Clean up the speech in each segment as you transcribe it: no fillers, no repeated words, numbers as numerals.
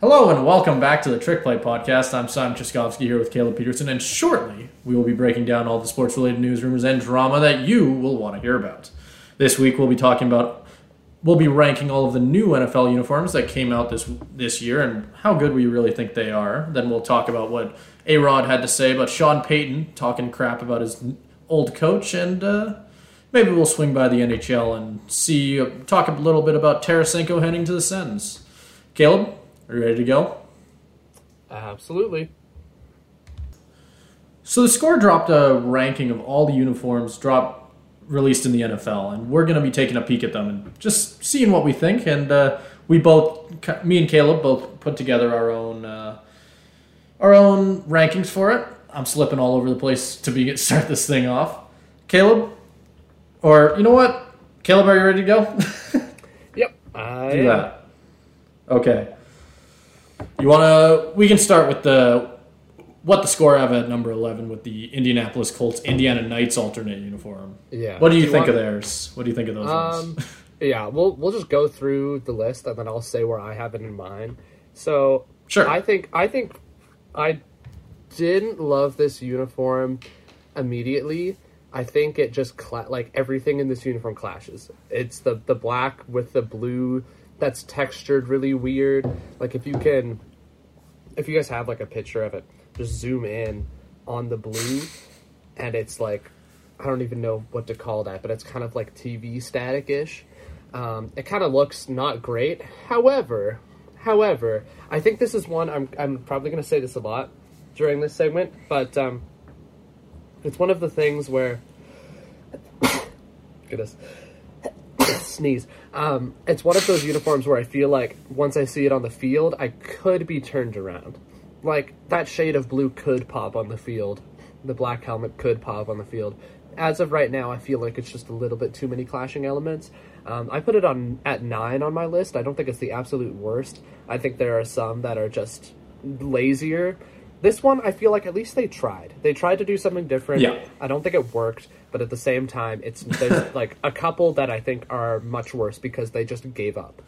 Hello and welcome back to the Trick Play Podcast. I'm Simon Cheskovsky here with Caleb Peterson, and shortly we will be breaking down all the sports-related news, rumors, and drama that you will want to hear about. This week we'll be ranking all of the new NFL uniforms that came out this year and how good we really think they are. Then we'll talk about what A-Rod had to say about Sean Payton talking crap about his old coach, and maybe we'll swing by the NHL and talk a little bit about Tarasenko heading to the Sens. Caleb? Are you ready to go? Absolutely. So the score dropped a ranking of all the uniforms released in the NFL, and we're going to be taking a peek at them and just seeing what we think. And me and Caleb both put together our own rankings for it. I'm slipping all over the place to start this thing off. Caleb, or you know what? Caleb, are you ready to go? Yep. Do that. Okay. We can start with what the score I have at number 11 with the Indianapolis Colts, Indiana Knights alternate uniform. Yeah. What do you think of theirs? What do you think of those ones? Yeah, we'll just go through the list and then I'll say where I have it in mind. So sure. I think I didn't love this uniform immediately. I think it just everything in this uniform clashes. It's the black with the blue that's textured really weird. Like if you guys have like a picture of it, just zoom in on the blue and it's like, I don't even know what to call that, but it's kind of like TV static-ish. It kind of looks not great. However, I think this is one, I'm probably going to say this a lot during this segment, but it's one of the things where, goodness, sneeze. It's one of those uniforms where I feel like once I see it on the field, I could be turned around. Like that shade of blue could pop on the field. The black helmet could pop on the field. As of right now, I feel like it's just a little bit too many clashing elements. I put it at 9 on my list. I don't think it's the absolute worst. I think there are some that are just lazier. This one, I feel like at least they tried. They tried to do something different. Yeah. I don't think it worked, but at the same time, there's like a couple that I think are much worse because they just gave up.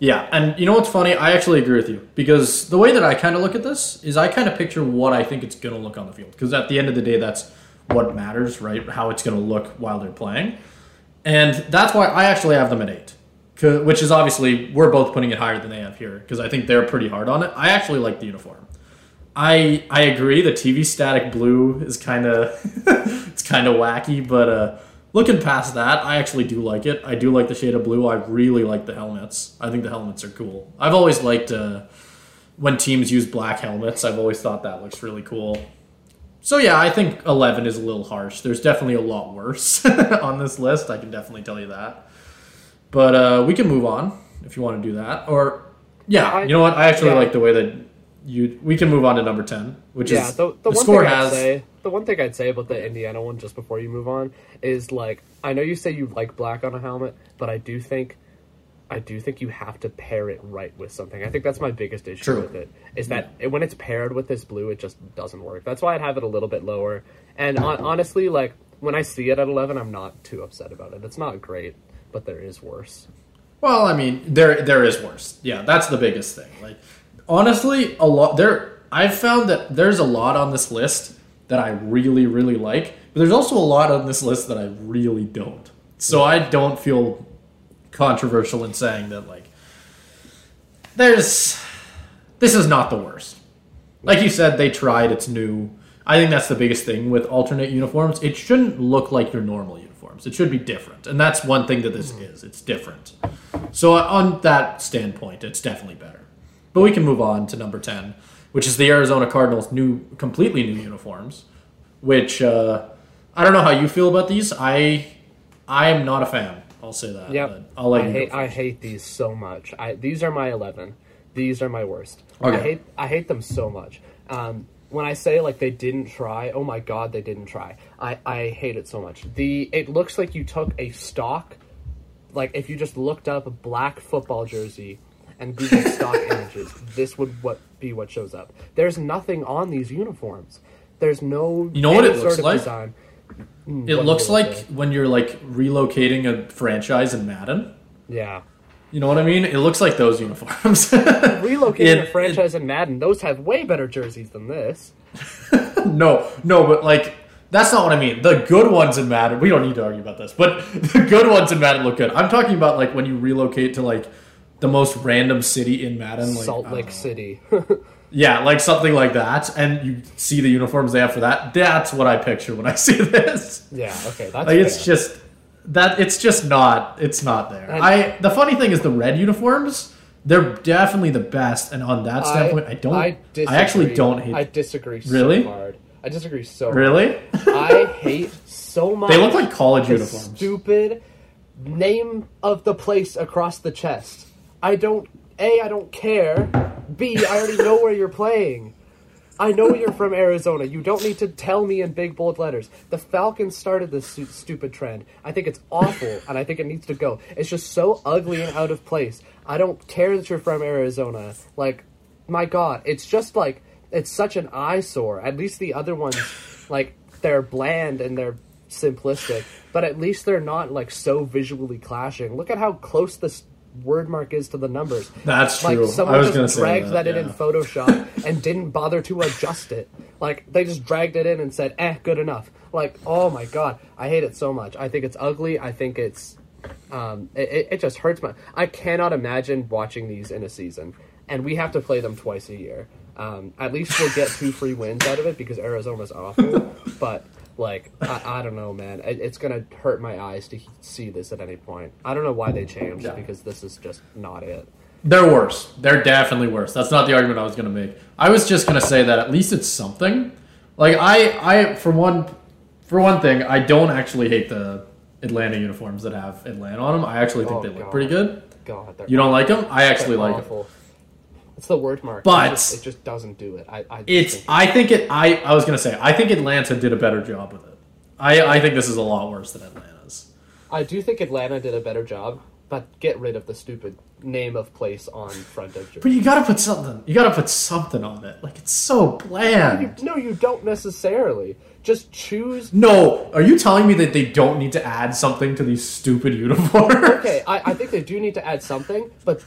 Yeah, and you know what's funny? I actually agree with you, because the way that I kind of look at this is I kind of picture what I think it's going to look on the field, because at the end of the day, that's what matters, right? How it's going to look while they're playing. And that's why I actually have them at 8. Which is obviously, we're both putting it higher than they have here, because I think they're pretty hard on it. I actually like the uniform. I agree, the TV static blue is kind of it's kind of wacky, but looking past that, I actually do like it. I do like the shade of blue. I really like the helmets. I think the helmets are cool. I've always liked when teams use black helmets. I've always thought that looks really cool. So yeah, I think 11 is a little harsh. There's definitely a lot worse on this list. I can definitely tell you that. But we can move on if you want to do that. Or, yeah, you know what? I actually like the way that we can move on to number 10, which is the score has. The one thing I'd say about the Indiana one just before you move on is, like, I know you say you like black on a helmet, but I do think you have to pair it right with something. I think that's my biggest issue with it, is that when it's paired with this blue, it just doesn't work. That's why I'd have it a little bit lower. And honestly, like, when I see it at 11, I'm not too upset about it. It's not great. But there is worse. Well, I mean, there is worse. Yeah, that's the biggest thing. Like, honestly, a lot there. I've found that there's a lot on this list that I really, really like, but there's also a lot on this list that I really don't. So I don't feel controversial in saying that, like, this is not the worst. Like you said, they tried. It's new. I think that's the biggest thing with alternate uniforms. It shouldn't look like your normal uniforms. It should be different. And that's one thing that this is. It's different. So on that standpoint, it's definitely better. But we can move on to number 10, which is the Arizona Cardinals' completely new uniforms, which I don't know how you feel about these. I am not a fan. I'll say that. Yep. I hate these so much. These are my 11. These are my worst. Okay. I hate them so much. When I say, like, they didn't try, oh my god, they didn't try. I hate it so much. It looks like you took a stock, like, if you just looked up a black football jersey and Googled stock images, this would be what shows up. There's nothing on these uniforms. There's no what it looks like? Design. It looks like when you're, like, relocating a franchise in Madden. Yeah. You know what I mean? It looks like those uniforms. Relocating a franchise in Madden, those have way better jerseys than this. No, but like, that's not what I mean. The good ones in Madden, we don't need to argue about this, but the good ones in Madden look good. I'm talking about like when you relocate to like the most random city in Madden. Like, Salt Lake City. Yeah, like something like that, and you see the uniforms they have for that. That's what I picture when I see this. Yeah, okay. That's like, it's just... That it's not there. The funny thing is the red uniforms, they're definitely the best, and on that standpoint, I actually don't hate them. I disagree so hard. I disagree so hard. Really? I hate so much. They look like college uniforms. Stupid name of the place across the chest. I don't care. B, I already know where you're playing. I know you're from Arizona. You don't need to tell me in big, bold letters. The Falcons started this stupid trend. I think it's awful, and I think it needs to go. It's just so ugly and out of place. I don't care that you're from Arizona. Like, my God. It's just like, it's such an eyesore. At least the other ones, like, they're bland and they're simplistic. But at least they're not, like, so visually clashing. Look at how close this word mark is to the numbers. That's true. Like, someone just dragged that in Photoshop and didn't bother to adjust it. Like, they just dragged it in and said, good enough. Like, oh my God, I hate it so much. I think it's ugly. I think it's it just hurts my... I cannot imagine watching these in a season, and we have to play them twice a year. At least we'll get 2 free wins out of it because Arizona's awful. But like, I don't know, man. It's going to hurt my eyes to see this at any point. I don't know why they changed, because this is just not it. They're worse. They're definitely worse. That's not the argument I was going to make. I was just going to say that at least it's something. Like, I for one thing, I don't actually hate the Atlanta uniforms that have Atlanta on them. I actually think they look pretty good. God, you don't like them? I actually like awful. Them. It's the word mark, but it just doesn't do it. I think Atlanta did a better job with it. I think this is a lot worse than Atlanta's. I do think Atlanta did a better job, but get rid of the stupid name of place on front of jersey. But you gotta put something. You gotta put something on it. Like, it's so bland. No, you don't necessarily. Just choose... No, are you telling me that they don't need to add something to these stupid uniforms? Okay, I think they do need to add something, but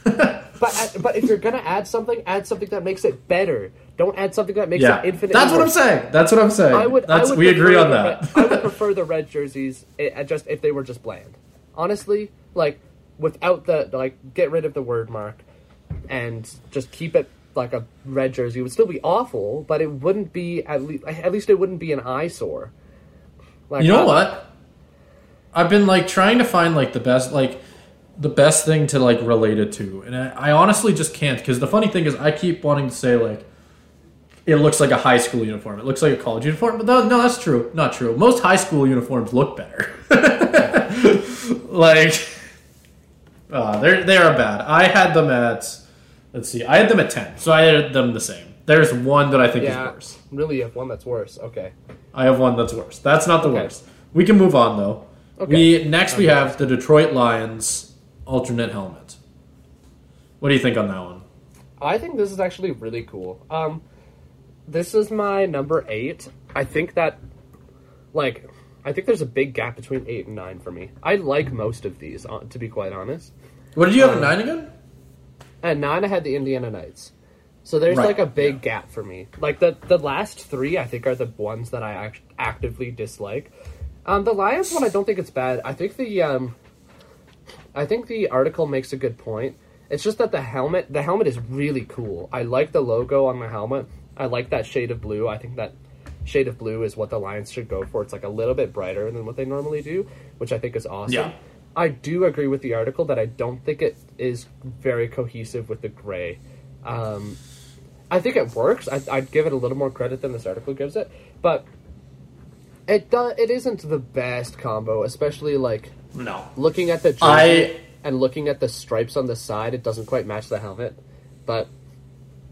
but if you're going to add something that makes it better. Don't add something that makes it infinite. That's what I'm saying. That's what I'm saying. We agree on that. I would prefer the red jerseys just if they were just bland. Honestly, like, without the... Like, get rid of the word mark and just keep it... Like, a red jersey, it would still be awful, but it wouldn't be at least it wouldn't be an eyesore. Like, you know what? I've been like trying to find the best thing to like relate it to, and I honestly just can't, because the funny thing is I keep wanting to say like it looks like a high school uniform, it looks like a college uniform, but no, that's true. Not true. Most high school uniforms look better. Like, they are bad. I had them at... Let's see. I had them at 10, so I had them the same. There's one that I think is worse. Really, you have one that's worse. Okay. I have one that's worse. That's not the worst. We can move on, though. Okay. We have the Detroit Lions alternate helmet. What do you think on that one? I think this is actually really cool. This is my number 8. I think that, like, there's a big gap between 8 and 9 for me. I like most of these, to be quite honest. What did you have at 9 again? At 9, I had the Indiana Knights. So there's, like, a big gap for me. Like, the last 3, I think, are the ones that I actively dislike. The Lions one, I don't think it's bad. I think the article makes a good point. It's just that the helmet is really cool. I like the logo on the helmet. I like that shade of blue. I think that shade of blue is what the Lions should go for. It's, like, a little bit brighter than what they normally do, which I think is awesome. Yeah. I do agree with the article that I don't think it is very cohesive with the gray. I think it works. I'd give it a little more credit than this article gives it, but it isn't the best combo, especially like looking at the jersey and looking at the stripes on the side, it doesn't quite match the helmet. But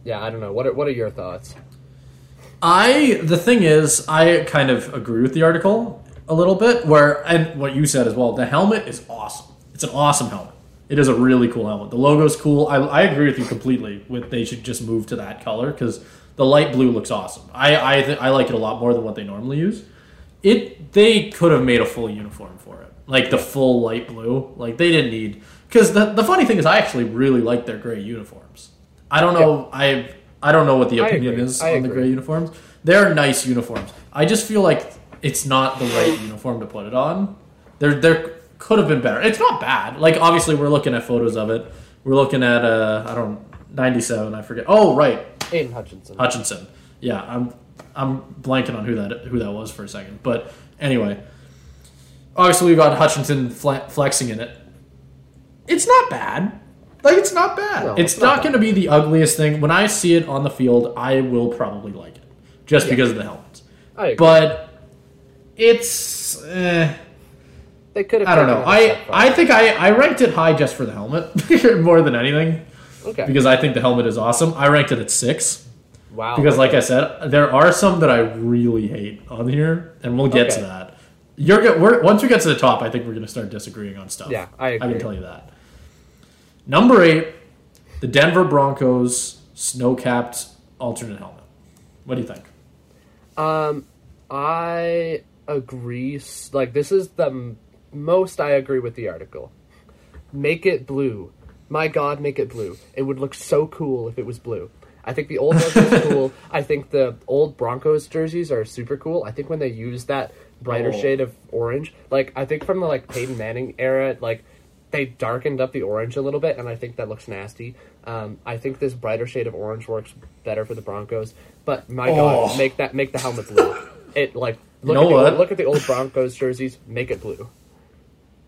yeah, I don't know. What are your thoughts? The thing is, I kind of agree with the article a little bit, and what you said as well, the helmet is awesome. It's an awesome helmet. It is a really cool helmet. The logo's cool. I agree with you completely with they should just move to that color because the light blue looks awesome. I like it a lot more than what they normally use. They could have made a full uniform for it. Like the full light blue. Like they didn't need Because the funny thing is, I actually really like their gray uniforms. I don't know. Yeah. I don't know what the opinion is on the gray uniforms. They're nice uniforms. I just feel like it's not the right uniform to put it on. There could have been better. It's not bad. Like, obviously, we're looking at photos of it. We're looking at 97. I forget. Oh, right. Aiden Hutchinson. Yeah, I'm blanking on who that was for a second. But anyway, obviously we got Hutchinson flexing in it. It's not bad. Like, it's not bad. No, it's not going to be the ugliest thing. When I see it on the field, I will probably like it just because of the helmets. I agree. But it's they could have. I don't know. I think I ranked it high just for the helmet more than anything. Okay. Because I think the helmet is awesome. I ranked it at 6. Wow. Because like I said, there are some that I really hate on here, and we'll get to that. Once we get to the top, I think we're going to start disagreeing on stuff. Yeah, I agree. I can tell you that. Number 8, the Denver Broncos snow-capped alternate helmet. What do you think? I agree. Like, this is the most I agree with the article. Make it blue. My God, make it blue. It would look so cool if it was blue. I think the old logo is cool. I think the old Broncos jerseys are super cool. I think when they use that brighter shade of orange, like, I think from the, like, Peyton Manning era, like, they darkened up the orange a little bit, and I think that looks nasty. I think this brighter shade of orange works better for the Broncos. But my God, make the helmet blue. It, like, look at the old Broncos jerseys, make it blue.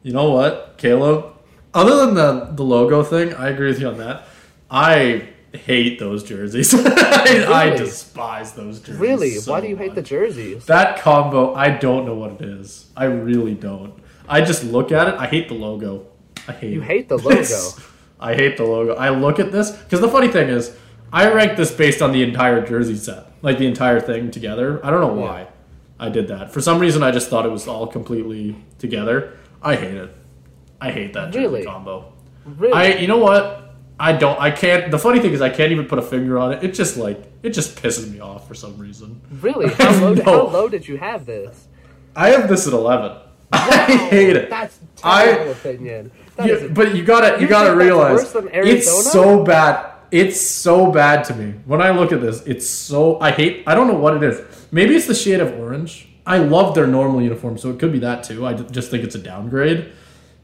You know what, Caleb? Other than the logo thing, I agree with you on that. I hate those jerseys. I despise those jerseys. Really? So why do you hate the jerseys? That combo, I don't know what it is. I really don't. I just look at it. I hate the logo. Hate the logo. I hate the logo. I look at this because the funny thing is, I ranked this based on the entire jersey set, like the entire thing together. I don't know why I did that. For some reason, I just thought it was all completely together. I hate it. I hate that jersey combo. Really? You know what? I can't. The funny thing is, I can't even put a finger on it. It just pisses me off for some reason. Really? How low did you have this? I have this at 11. Wow, I hate it. That's terrible opinion. But you gotta realize it's so bad. It's so bad to me when I look at this. It's so I don't know what it is. Maybe it's the shade of orange. I love their normal uniform, so it could be that too. I just think it's a downgrade.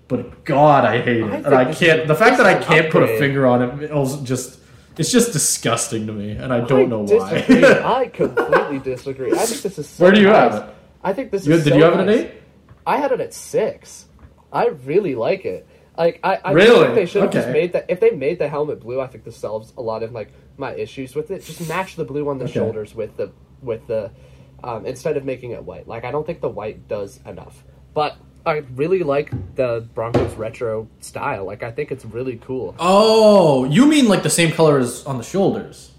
But God, I hate it, and I can't. The fact that I can't put a finger on it, it's just disgusting to me, and I don't know why. I completely disagree. I think this is. So Where do you have it? I think this is. Did you have it at 8? I had it at 6. I really like it. Like I think they should have just made that. If they made the helmet blue, I think this solves a lot of like my issues with it. Just match the blue on the shoulders with the instead of making it white. Like I don't think the white does enough, but. I really like the Broncos retro style. Like, I think it's really cool. Oh, you mean like the same color as on the shoulders?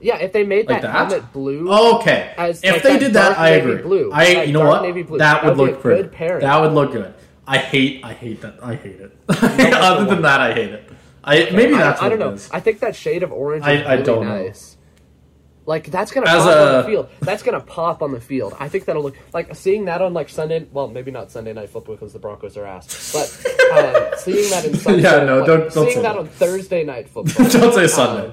Yeah, if they made like that helmet blue. Oh, okay. As, if like, they did that, I agree. Blue, you know what? That would look pretty. That would look good. I hate that. I hate it. Other than that, I hate it. Maybe that's what I don't know. I think that shade of orange is really nice. Like, that's going to pop on the field. That's going to pop on the field. I think that'll look... Like, seeing that on, like, Sunday... Well, maybe not Sunday Night Football because the Broncos are ass. But seeing that in Sunday... Yeah, no, don't seeing that on Thursday Night Football. Don't say Sunday.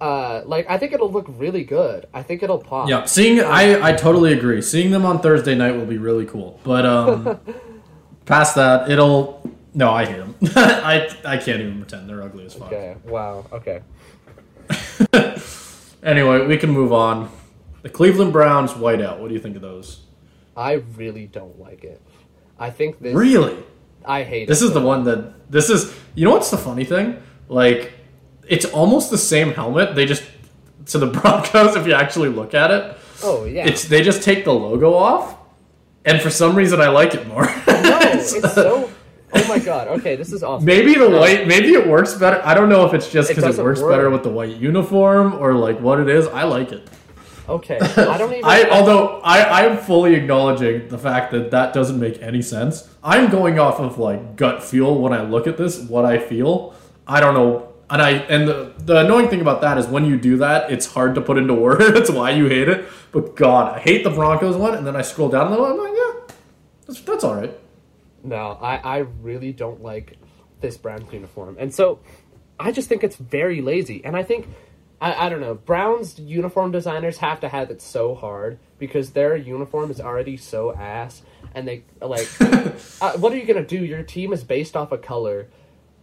Like, I think it'll look really good. I think it'll pop. Yeah, seeing... I totally agree. Seeing them on Thursday night will be really cool. But past that, it'll... No, I hate them. I can't even pretend. They're ugly as fuck. Okay, wow. Okay. Anyway, we can move on. The Cleveland Browns whiteout. What do you think of those? I really don't like it. I think this... Really? I hate it. This is the one that... This is... You know what's the funny thing? Like, it's almost the same helmet. They just... To the Broncos, if you actually look at it... Oh, yeah. They just take the logo off, and for some reason I like it more. No, it's so... Oh my God! Okay, this is awesome. Maybe the white, maybe it works better. I don't know if it's just because it works better with the white uniform or like what it is. I like it. Okay, I don't even. I'm fully acknowledging the fact that doesn't make any sense. I'm going off of like gut feel when I look at this, what I feel. I don't know, and the annoying thing about that is when you do that, it's hard to put into words. That's why you hate it. But God, I hate the Broncos one, and then I scroll down a little. I'm like, yeah, that's all right. No, I really don't like this Browns uniform. And so I just think it's very lazy. And I think, I don't know, Browns uniform designers have to have it so hard because their uniform is already so ass. And they, like, what are you going to do? Your team is based off a color.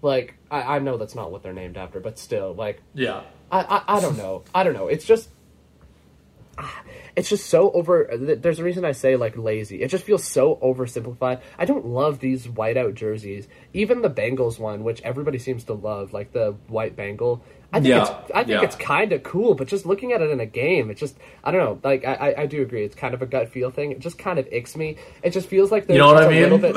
Like, I know that's not what they're named after, but still, like, yeah, I don't know. I don't know. It's just so over. There's a reason I say, like, lazy. It just feels so oversimplified. I don't love these whiteout jerseys. Even the Bengals one, which everybody seems to love, like the white Bengal. I think it's kind of cool, but just looking at it in a game, it's just, I don't know. Like, I do agree. It's kind of a gut feel thing. It just kind of icks me. It just feels like they're a little bit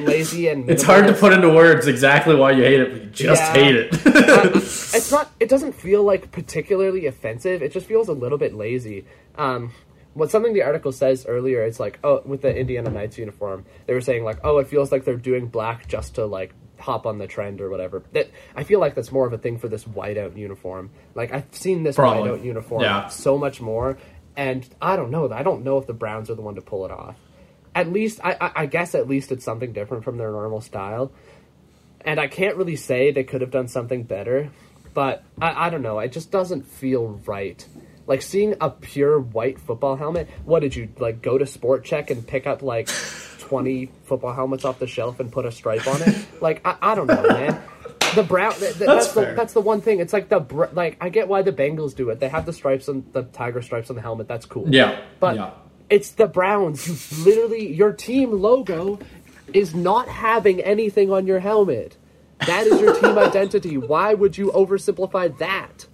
lazy and minimalist. It's hard to put into words exactly why you hate it, but you just hate it. It's not. It doesn't feel, like, particularly offensive. It just feels a little bit lazy. Something the article says earlier, it's like, oh, with the Indiana Knights uniform, they were saying, like, oh, it feels like they're doing black just to, like, hop on the trend or whatever. That, I feel like that's more of a thing for this whiteout uniform. Like, I've seen this whiteout uniform so much more, and I don't know. I don't know if the Browns are the one to pull it off. At least, I guess at least it's something different from their normal style. And I can't really say they could have done something better, but I don't know. It just doesn't feel right. Like, seeing a pure white football helmet, what did you, like, go to Sport Check and pick up, like, 20 football helmets off the shelf and put a stripe on it? Like, I don't know, man. The brown, that's the one thing. It's like, I get why the Bengals do it. They have the stripes and the tiger stripes on the helmet. That's cool. Yeah. But it's the Browns. You literally, your team logo is not having anything on your helmet. That is your team identity. Why would you oversimplify that?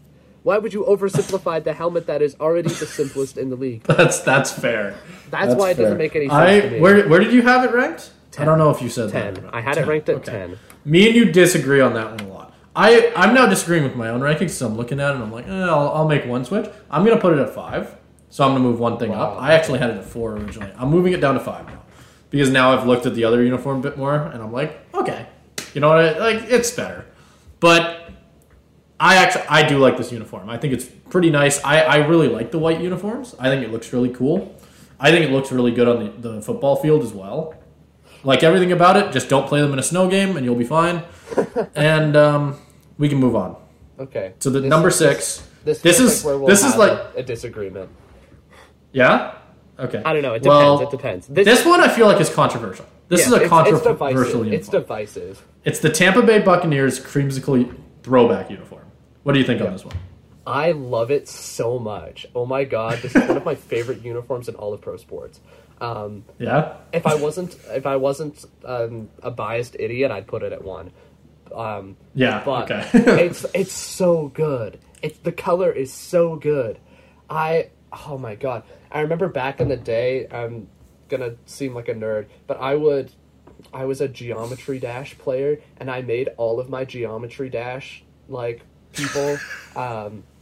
Why would you oversimplify the helmet that is already the simplest in the league? That's fair. That's why it doesn't make any sense to me. Where did you have it ranked? 10. I don't know if you said 10. That. I had 10. It ranked at 10. Me and you disagree on that one a lot. I'm now disagreeing with my own rankings, so I'm looking at it and I'm like, I'll make one switch. I'm going to put it at 5, so I'm going to move one thing up. I actually had it at 4 originally. I'm moving it down to 5 now because now I've looked at the other uniform a bit more, and I'm like, okay. You know what? It's better. But I do like this uniform. I think it's pretty nice. I really like the white uniforms. I think it looks really cool. I think it looks really good on the football field as well. Like everything about it, just don't play them in a snow game and you'll be fine. And we can move on. Okay. So this number 6. This is like a disagreement. Yeah? Okay. I don't know. It depends. This one I feel like is controversial. This is a controversial uniform. It's divisive. It's the Tampa Bay Buccaneers creamsicle throwback uniform. What do you think on this one? I love it so much. Oh my god, this is one of my favorite uniforms in all of pro sports. If I wasn't a biased idiot, I'd put it at 1. It's so good. The color is so good. Oh my god. I remember back in the day, I'm gonna seem like a nerd, but I was a Geometry Dash player, and I made all of my Geometry Dash people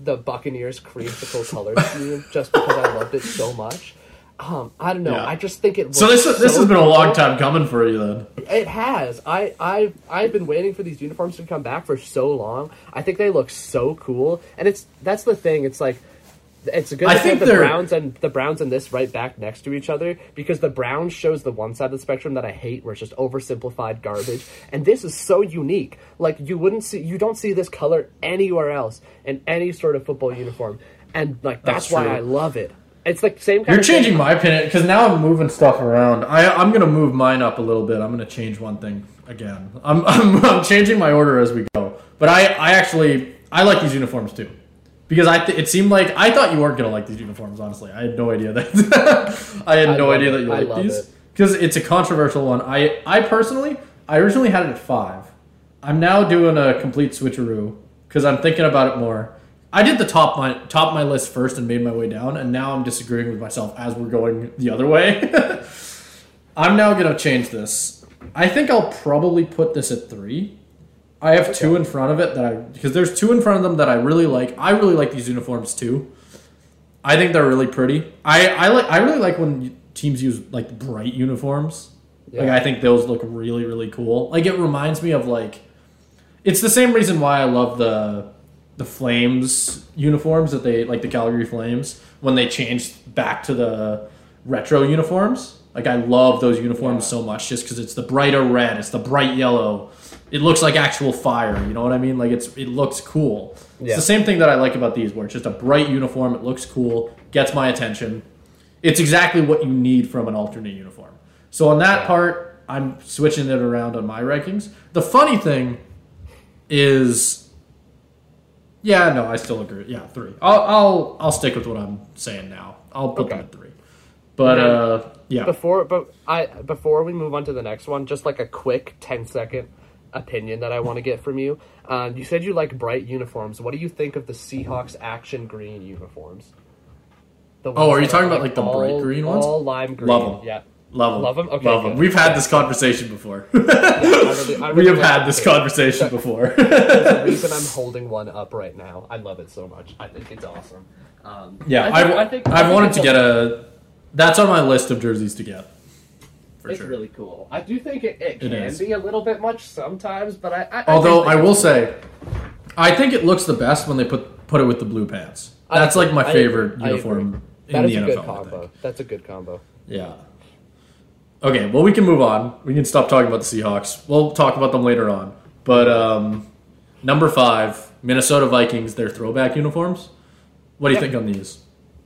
the Buccaneers creamsicle color scheme just because I loved it so much. I don't know. Yeah. I just think it. So this has been a long time coming for you then. It has. I've been waiting for these uniforms to come back for so long. I think they look so cool, and that's the thing. It's like it's good to have the Browns and this right back next to each other because the Browns shows the one side of the spectrum that I hate, where it's just oversimplified garbage, and this is so unique. Like you don't see this color anywhere else in any sort of football uniform, and like that's why I love it. It's like same kind. You're changing my opinion because now I'm moving stuff around. I'm gonna move mine up a little bit. I'm gonna change one thing again. I'm changing my order as we go, but I like these uniforms too. Because it seemed like I thought you weren't gonna like these uniforms. Honestly, I had no idea that I had no idea that you liked these because it's a controversial one. I originally had it at 5. I'm now doing a complete switcheroo because I'm thinking about it more. I did the top of my list first and made my way down, and now I'm disagreeing with myself as we're going the other way. I'm now gonna change this. I think I'll probably put this at 3. I have 2 in front of it because there's 2 in front of them that I really like. I really like these uniforms too. I think they're really pretty. I really like when teams use like bright uniforms. Yeah. Like I think those look really really cool. Like it reminds me of like it's the same reason why I love the Flames uniforms that they like the Calgary Flames when they changed back to the retro uniforms. Like I love those uniforms so much just because it's the brighter red, it's the bright yellow. it looks like actual fire. You know what I mean? Like it looks cool. Yeah. It's the same thing that I like about these, where it's just a bright uniform. It looks cool, gets my attention. It's exactly what you need from an alternate uniform. So on that part, I'm switching it around on my rankings. The funny thing is, I still agree. Yeah, 3. I'll stick with what I'm saying now. I'll put them at 3. But before we move on to the next one, just like a quick 10-second opinion that I want to get from you. You said you like bright uniforms. What do you think of the Seahawks action green uniforms? Are you talking about like the bright green ones? All lime green. Love them. Yeah. Love them. Okay, love them. We've had this conversation before. We have had this conversation before. There's a reason I'm holding one up right now. I love it so much. I think it's awesome. I wanted to get a. That's on my list of jerseys to get. It's really cool. I do think it can be a little bit much sometimes, but I think it looks the best when they put it with the blue pants. That's like my favorite uniform in the NFL. That's a good combo. Yeah. Okay, well, we can move on. We can stop talking about the Seahawks. We'll talk about them later on. But number 5, Minnesota Vikings, their throwback uniforms. What do you think on these?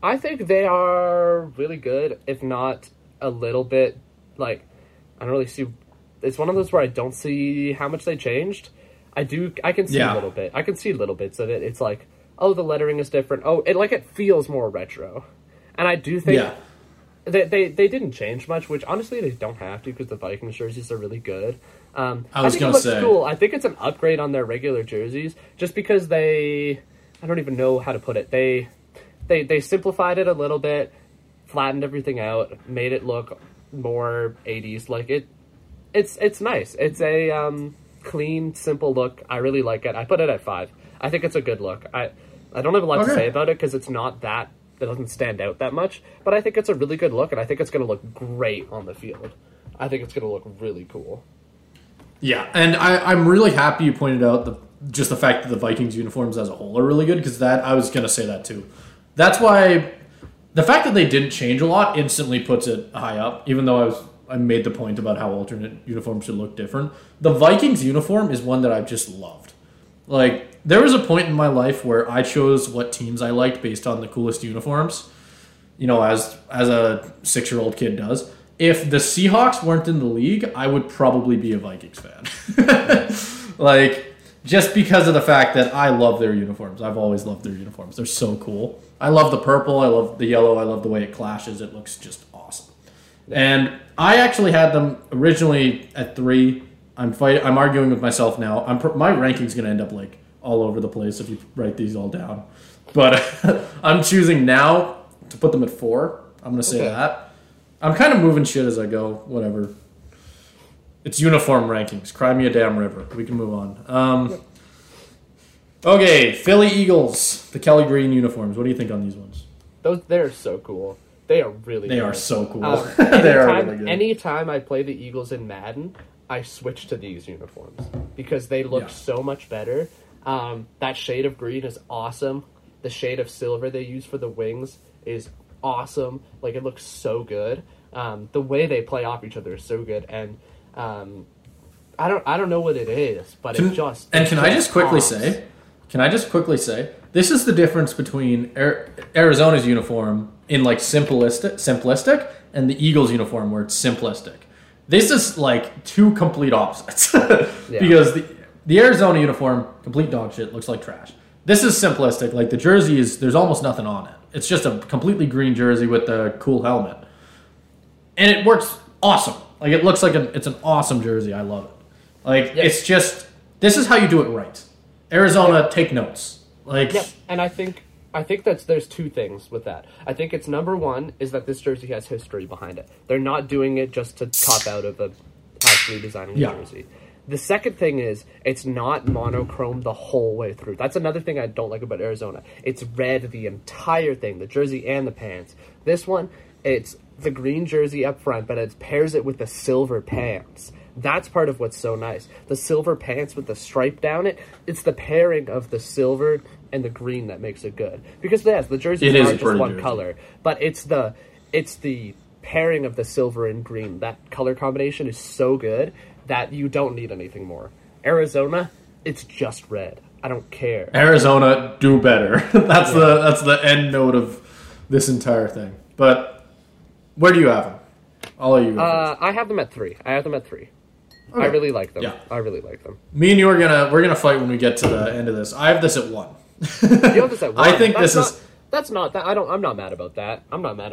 I think they are really good, if not a little bit, like, I don't really see... It's one of those where I don't see how much they changed. I can see a little bit. I can see little bits of it. It's like, the lettering is different. It feels more retro. And I do think... Yeah. They didn't change much, which honestly they don't have to because the Vikings jerseys are really good. I think it looks cool. I think it's an upgrade on their regular jerseys, just because I don't even know how to put it. They simplified it a little bit, flattened everything out, made it look more 80s. Like it's nice. It's a clean, simple look. I really like it. I put it at 5. I think it's a good look. I don't have a lot to say about it because it's not that. It doesn't stand out that much, but I think it's a really good look, and I think it's going to look great on the field. I think it's going to look really cool. Yeah, and I'm really happy you pointed out the fact that the Vikings uniforms as a whole are really good, because that I was going to say that too. That's why the fact that they didn't change a lot instantly puts it high up, even though I made the point about how alternate uniforms should look different. The Vikings uniform is one that I've just loved. Like, there was a point in my life where I chose what teams I liked based on the coolest uniforms, you know, as a 6-year-old kid does. If the Seahawks weren't in the league, I would probably be a Vikings fan. Like, just because of the fact that I love their uniforms. I've always loved their uniforms. They're so cool. I love the purple. I love the yellow. I love the way it clashes. It looks just awesome. And I actually had them originally at 3. I'm arguing with myself now. My ranking's going to end up like all over the place if you write these all down. But I'm choosing now to put them at 4. I'm going to say that. I'm kind of moving shit as I go. Whatever. It's uniform rankings. Cry me a damn river. We can move on. Okay, Philly Eagles, the Kelly Green uniforms. What do you think on these ones? They're so cool. They are really good. They are so cool. Anytime I play the Eagles in Madden, I switch to these uniforms because they look so much better. That shade of green is awesome. The shade of silver they use for the wings is awesome. Like, it looks so good. The way they play off each other is so good. And I don't know what it is, but can I just quickly say, this is the difference between Arizona's uniform in like simplistic and the Eagles uniform where it's simplistic. This is like two complete opposites. Because the Arizona uniform, complete dog shit, looks like trash. This is simplistic. Like, the jersey is, there's almost nothing on it. It's just a completely green jersey with a cool helmet. And it works awesome. Like, it looks like it's an awesome jersey. I love it. Like, it's just, this is how you do it right. Arizona, take notes. Like, and I think there's two things with that. I think it's number 1 is that this jersey has history behind it. They're not doing it just to cop out of a actually designing jersey. The second thing is it's not monochrome the whole way through. That's another thing I don't like about Arizona. It's red the entire thing, the jersey and the pants. This one, it's the green jersey up front, but it pairs it with the silver pants. That's part of what's so nice. The silver pants with the stripe down it, it's the pairing of the silver and the green that makes it good. Because, yes, the jersey is not just one color, but it's the pairing of the silver and green. That color combination is so good that you don't need anything more. Arizona, it's just red. I don't care. Arizona, do better. That's the end note of this entire thing. But where do you have them? All of you. I have them at 3. Okay. I really like them. Yeah. I really like them. Me and you are we're gonna fight when we get to the end of this. I have this at 1. You have this at 1. I think I'm not mad about that.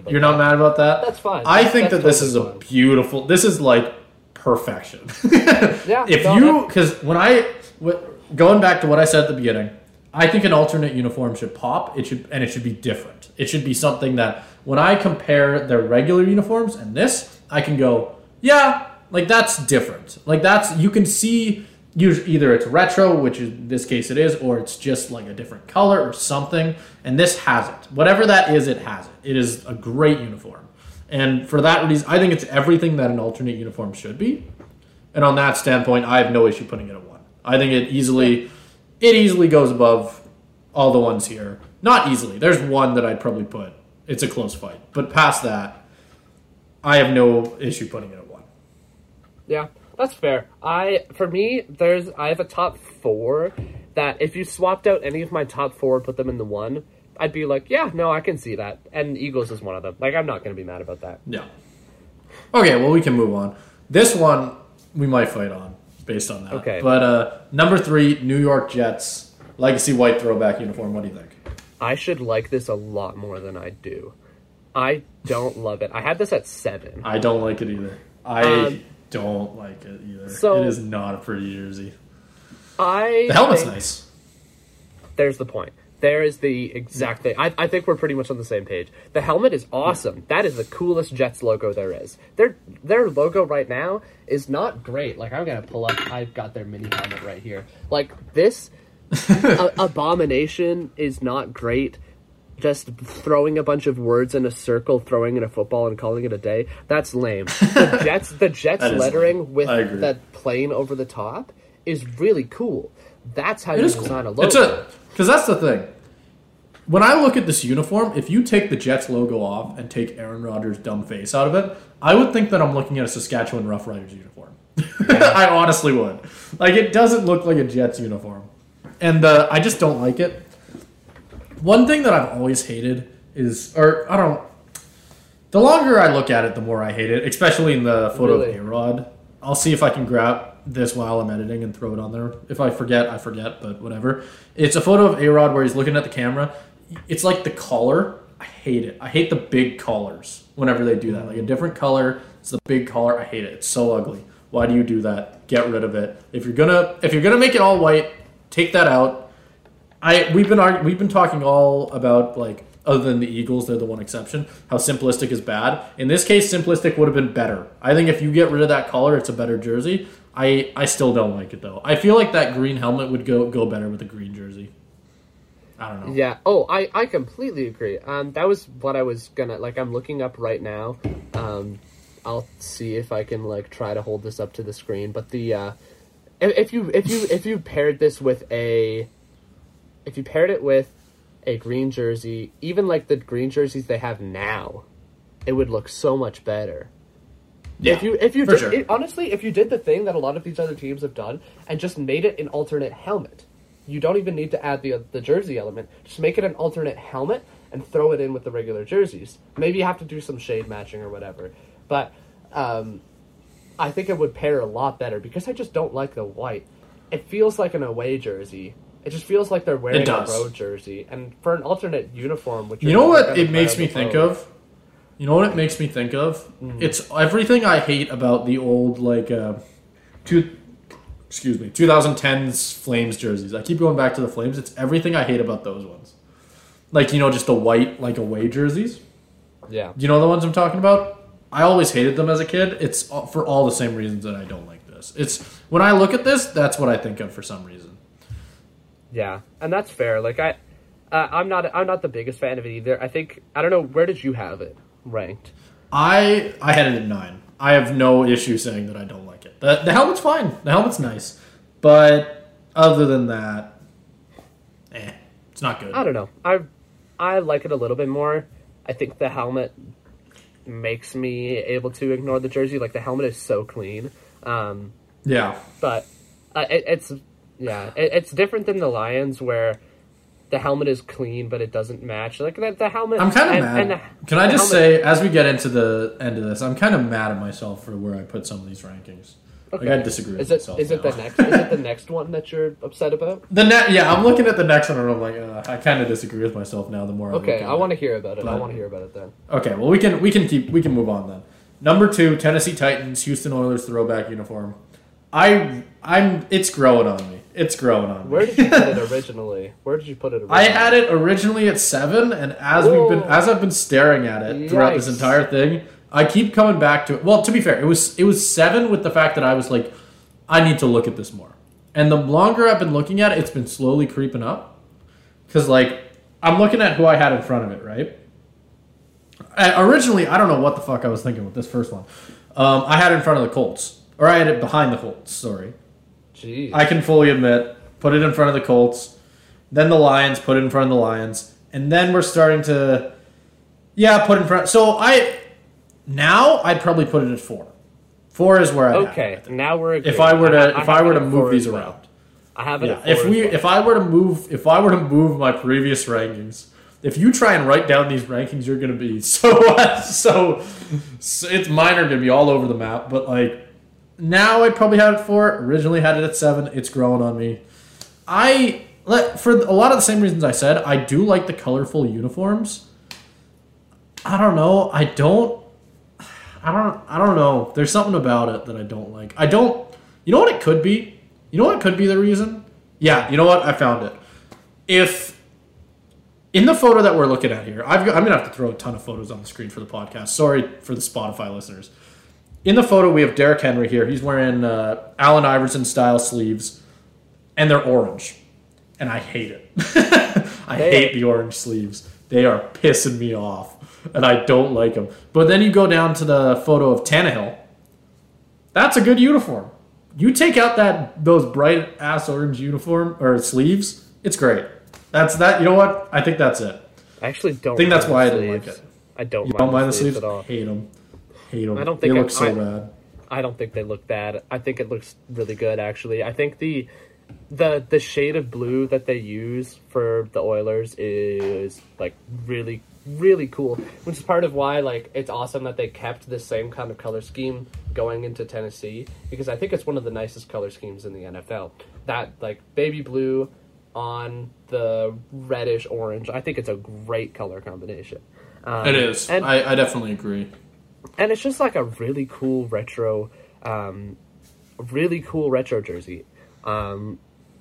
You're not mad about that? That's fine. I think that this is a beautiful. This is like perfection. Yeah. Going back to what I said at the beginning, I think an alternate uniform should pop. It should be different. It should be something that when I compare their regular uniforms and this, I can go, yeah, like that's different. Like that's, you can see either it's retro, which in this case it is, or it's just like a different color or something. And this has it. Whatever that is, it has it. It is a great uniform. And for that reason, I think it's everything that an alternate uniform should be. And on that standpoint, I have no issue putting it at 1. I think it easily goes above all the ones here. Not easily. There's one that I'd probably put. It's a close fight. But past that, I have no issue putting it at 1. Yeah, that's fair. I have a top 4 that if you swapped out any of my top 4 and put them in the 1, I'd be like, yeah, no, I can see that. And Eagles is one of them. Like, I'm not going to be mad about that. Yeah. Okay, well, we can move on. This one, we might fight on. Based on that. Okay. But number 3, New York Jets, legacy white throwback uniform. What do you think? I should like this a lot more than I do. I don't love it. I had this at 7. I don't like it either. So it is not a pretty jersey. The helmet's nice. There's the point. There is the exact thing. I think we're pretty much on the same page. The helmet is awesome. That is the coolest Jets logo there is. Their logo right now is not great. Like, I'm going to pull up. I've got their mini helmet right here. Like, this abomination is not great. Just throwing a bunch of words in a circle, throwing in a football, and calling it a day. That's lame. The Jets lettering with that plane over the top is really cool. That's how you design a logo. Because that's the thing. When I look at this uniform, if you take the Jets logo off and take Aaron Rodgers' dumb face out of it, I would think that I'm looking at a Saskatchewan Rough Riders uniform. Yeah. I honestly would. Like, it doesn't look like a Jets uniform. And I just don't like it. One thing that I've always hated is... The longer I look at it, the more I hate it, especially in the photo of A-Rod. I'll see if I can grab this while I'm editing and throw it on there. If I forget, but whatever. It's a photo of A-Rod where he's looking at the camera. It's like the collar. I hate it. I hate the big collars whenever they do that. Like a different color, it's the big collar. I hate it. It's so ugly. Why do you do that? Get rid of it. If you're gonna make it all white, take that out. We've been talking all about, like, other than the Eagles, they're the one exception, how simplistic is bad. In this case, simplistic would have been better. I think if you get rid of that collar, it's a better jersey. I still don't like it, though. I feel like that green helmet would go better with a green jersey. I don't know. Yeah. Oh, I completely agree. That was what I was going to... Like, I'm looking up right now. I'll see if I can, like, try to hold this up to the screen. But the... If you paired this with a... If you paired it with a green jersey, even, like, the green jerseys they have now, it would look so much better. Yeah, if you did the thing that a lot of these other teams have done and just made it an alternate helmet, you don't even need to add the jersey element. Just make it an alternate helmet and throw it in with the regular jerseys. Maybe you have to do some shade matching or whatever, but I think it would pair a lot better because I just don't like the white. It feels like an away jersey. It just feels like they're wearing a road jersey. And for an alternate uniform, which you know what it makes me think of. You know what it makes me think of? Mm. It's everything I hate about the old, 2010s Flames jerseys. I keep going back to the Flames. It's everything I hate about those ones. Like, you know, just the white, like, away jerseys. Yeah. You know the ones I'm talking about? I always hated them as a kid. It's for all the same reasons that I don't like this. It's when I look at this, that's what I think of for some reason. Yeah, and that's fair. Like, I'm not the biggest fan of it either. I don't know, where did you have it ranked? I had it at 9. I have no issue saying that I don't like it. The helmet's fine. The helmet's nice. But other than that, it's not good. I don't know. I like it a little bit more. I think the helmet makes me able to ignore the jersey. Like, the helmet is so clean. Yeah. But It's different than the Lions where the helmet is clean, but it doesn't match. Like the helmet. I'm kind of mad. Can I just say, as we get into the end of this, I'm kind of mad at myself for where I put some of these rankings. Okay. Like I disagree with myself. Is it the next one that you're upset about? I'm looking at the next one and I'm like, I kind of disagree with myself now. The more I want to hear about it. But I want to hear about it then. Okay, well we can move on then. Number 2, Tennessee Titans, Houston Oilers throwback uniform. It's growing on me. It's growing on me. Where did you put it originally? I had it originally at 7, and as I've been staring at it throughout this entire thing, I keep coming back to it. Well, to be fair, it was 7 with the fact that I was like, I need to look at this more. And the longer I've been looking at it, it's been slowly creeping up. Because, I'm looking at who I had in front of it, right? Originally, I don't know what the fuck I was thinking with this first one. I had it in front of the Colts. Or I had it behind the Colts, sorry. Jeez. I can fully admit, put it in front of the Colts, then the Lions, put it in front of the Lions, and then we're starting to, put in front. So I'd probably put it at 4. 4 is where I have it. Okay, now we're agreeing. If I were to move these around, I have it. Yeah. If I were to move my previous rankings, if you try and write down these rankings, you're going to be so it's mine are going to be all over the map, but now I probably had it 4. Originally had it at 7. It's growing on me. For a lot of the same reasons I said, I do like the colorful uniforms. I don't know. I don't know. There's something about it that I don't like. You know what it could be? You know what could be the reason? Yeah, you know what? I found it. If in the photo that we're looking at here, I'm going to have to throw a ton of photos on the screen for the podcast. Sorry for the Spotify listeners. In the photo, we have Derrick Henry here. He's wearing Allen Iverson-style sleeves, and they're orange. And I hate it. I hate the orange sleeves. They are pissing me off, and I don't like them. But then you go down to the photo of Tannehill. That's a good uniform. You take out those bright-ass orange uniform or sleeves, it's great. That's that. You know what? I think that's it. I actually don't. I think that's why I didn't like it. I don't. You don't mind the sleeves at all. Hate them. I don't think they look so bad. I don't think they look bad. I think it looks really good, actually. I think the shade of blue that they use for the Oilers is really, really cool, which is part of why it's awesome that they kept the same kind of color scheme going into Tennessee, because I think it's one of the nicest color schemes in the NFL. That baby blue on the reddish orange, I think it's a great color combination. It is. I definitely agree. And it's just a really cool retro, jersey. And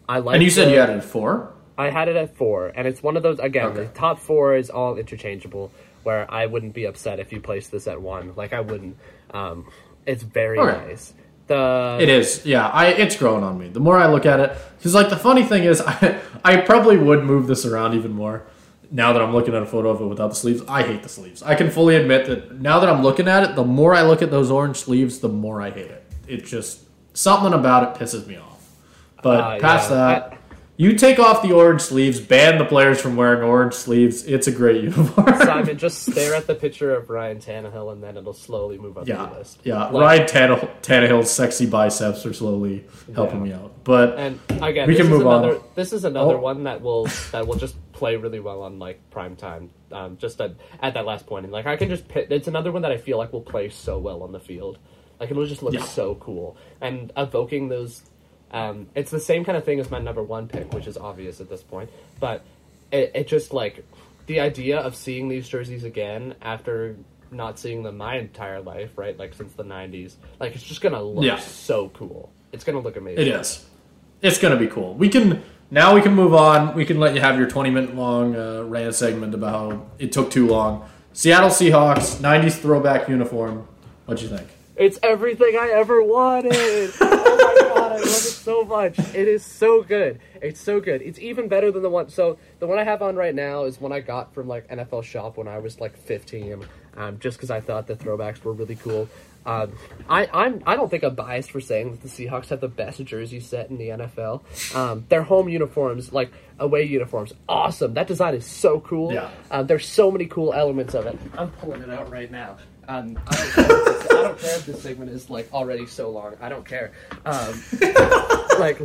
you said you had it at 4? I had it at 4, and it's one of those The top 4 is all interchangeable. Where I wouldn't be upset if you placed this at 1. I wouldn't. It's very nice. It is, yeah. It's growing on me. The more I look at it, because the funny thing is, I probably would move this around even more. Now that I'm looking at a photo of it without the sleeves, I hate the sleeves. I can fully admit that now that I'm looking at it, the more I look at those orange sleeves, the more I hate it. It just, something about it pisses me off. But past that, you take off the orange sleeves, ban the players from wearing orange sleeves. It's a great uniform. Simon, just stare at the picture of Ryan Tannehill and then it'll slowly move up the list. Yeah, Ryan Tannehill's sexy biceps are slowly helping me out. But we can move on. This is another one that will just play really well on prime time. Just at that last point, and I can just pick, it's another one that I feel will play so well on the field. It'll just look so cool, and evoking those. It's the same kind of thing as my number 1 pick, which is obvious at this point. But it just the idea of seeing these jerseys again after not seeing them my entire life, right? Since the 90s, it's just gonna look so cool. It's gonna look amazing. It is. It's gonna be cool. We can move on. We can let you have your 20-minute long rant segment about how it took too long. Seattle Seahawks 90s throwback uniform. What'd you think? It's everything I ever wanted. Oh my god, I love it so much. It is so good. It's so good. It's even better than the one. So the one I have on right now is one I got from NFL Shop when I was 15, just because I thought the throwbacks were really cool. I don't think I'm biased for saying that the Seahawks have the best jersey set in the NFL. Their home uniforms, away uniforms, awesome. That design is so cool. Yeah. There's so many cool elements of it. I'm pulling it out right now. I don't care if this segment is already so long. I don't care. like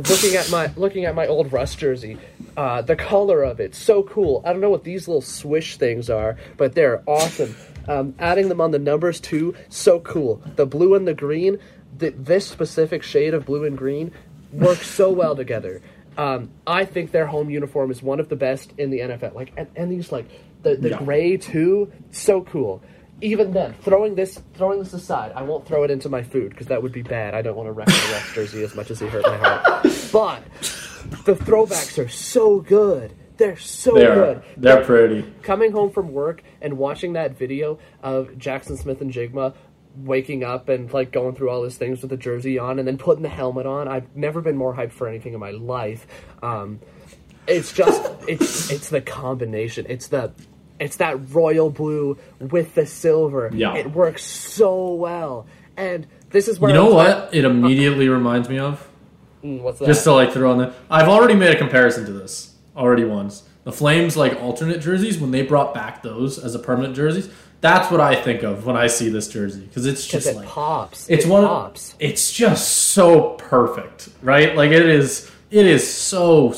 looking at my old Russ jersey, the color of it, so cool. I don't know what these little swish things are, but they're awesome. Adding them on the numbers too, so cool. The blue and the green, this specific shade of blue and green works so well together. I think their home uniform is one of the best in the NFL. Like, and these like the gray too, so cool. Even then, throwing this aside, I won't throw it into my food because that would be bad. I don't want to wreck my West jersey as much as he hurt my heart. But the throwbacks are so good. They're so good. They're pretty. Coming home from work and watching that video of Jackson Smith and Jigma waking up and like going through all his things with the jersey on and then putting the helmet on. I've never been more hyped for anything in my life. It's just it's the combination. It's that royal blue with the silver. Yeah. It works so well. And this is where... You know what it immediately reminds me of? What's that? Just to like throw on that. I've already made a comparison to this. Already once. The Flames like alternate jerseys, when they brought back those as a permanent jerseys, that's what I think of when I see this jersey. Because it's just like... pops. It's just so perfect. Right? Like it is so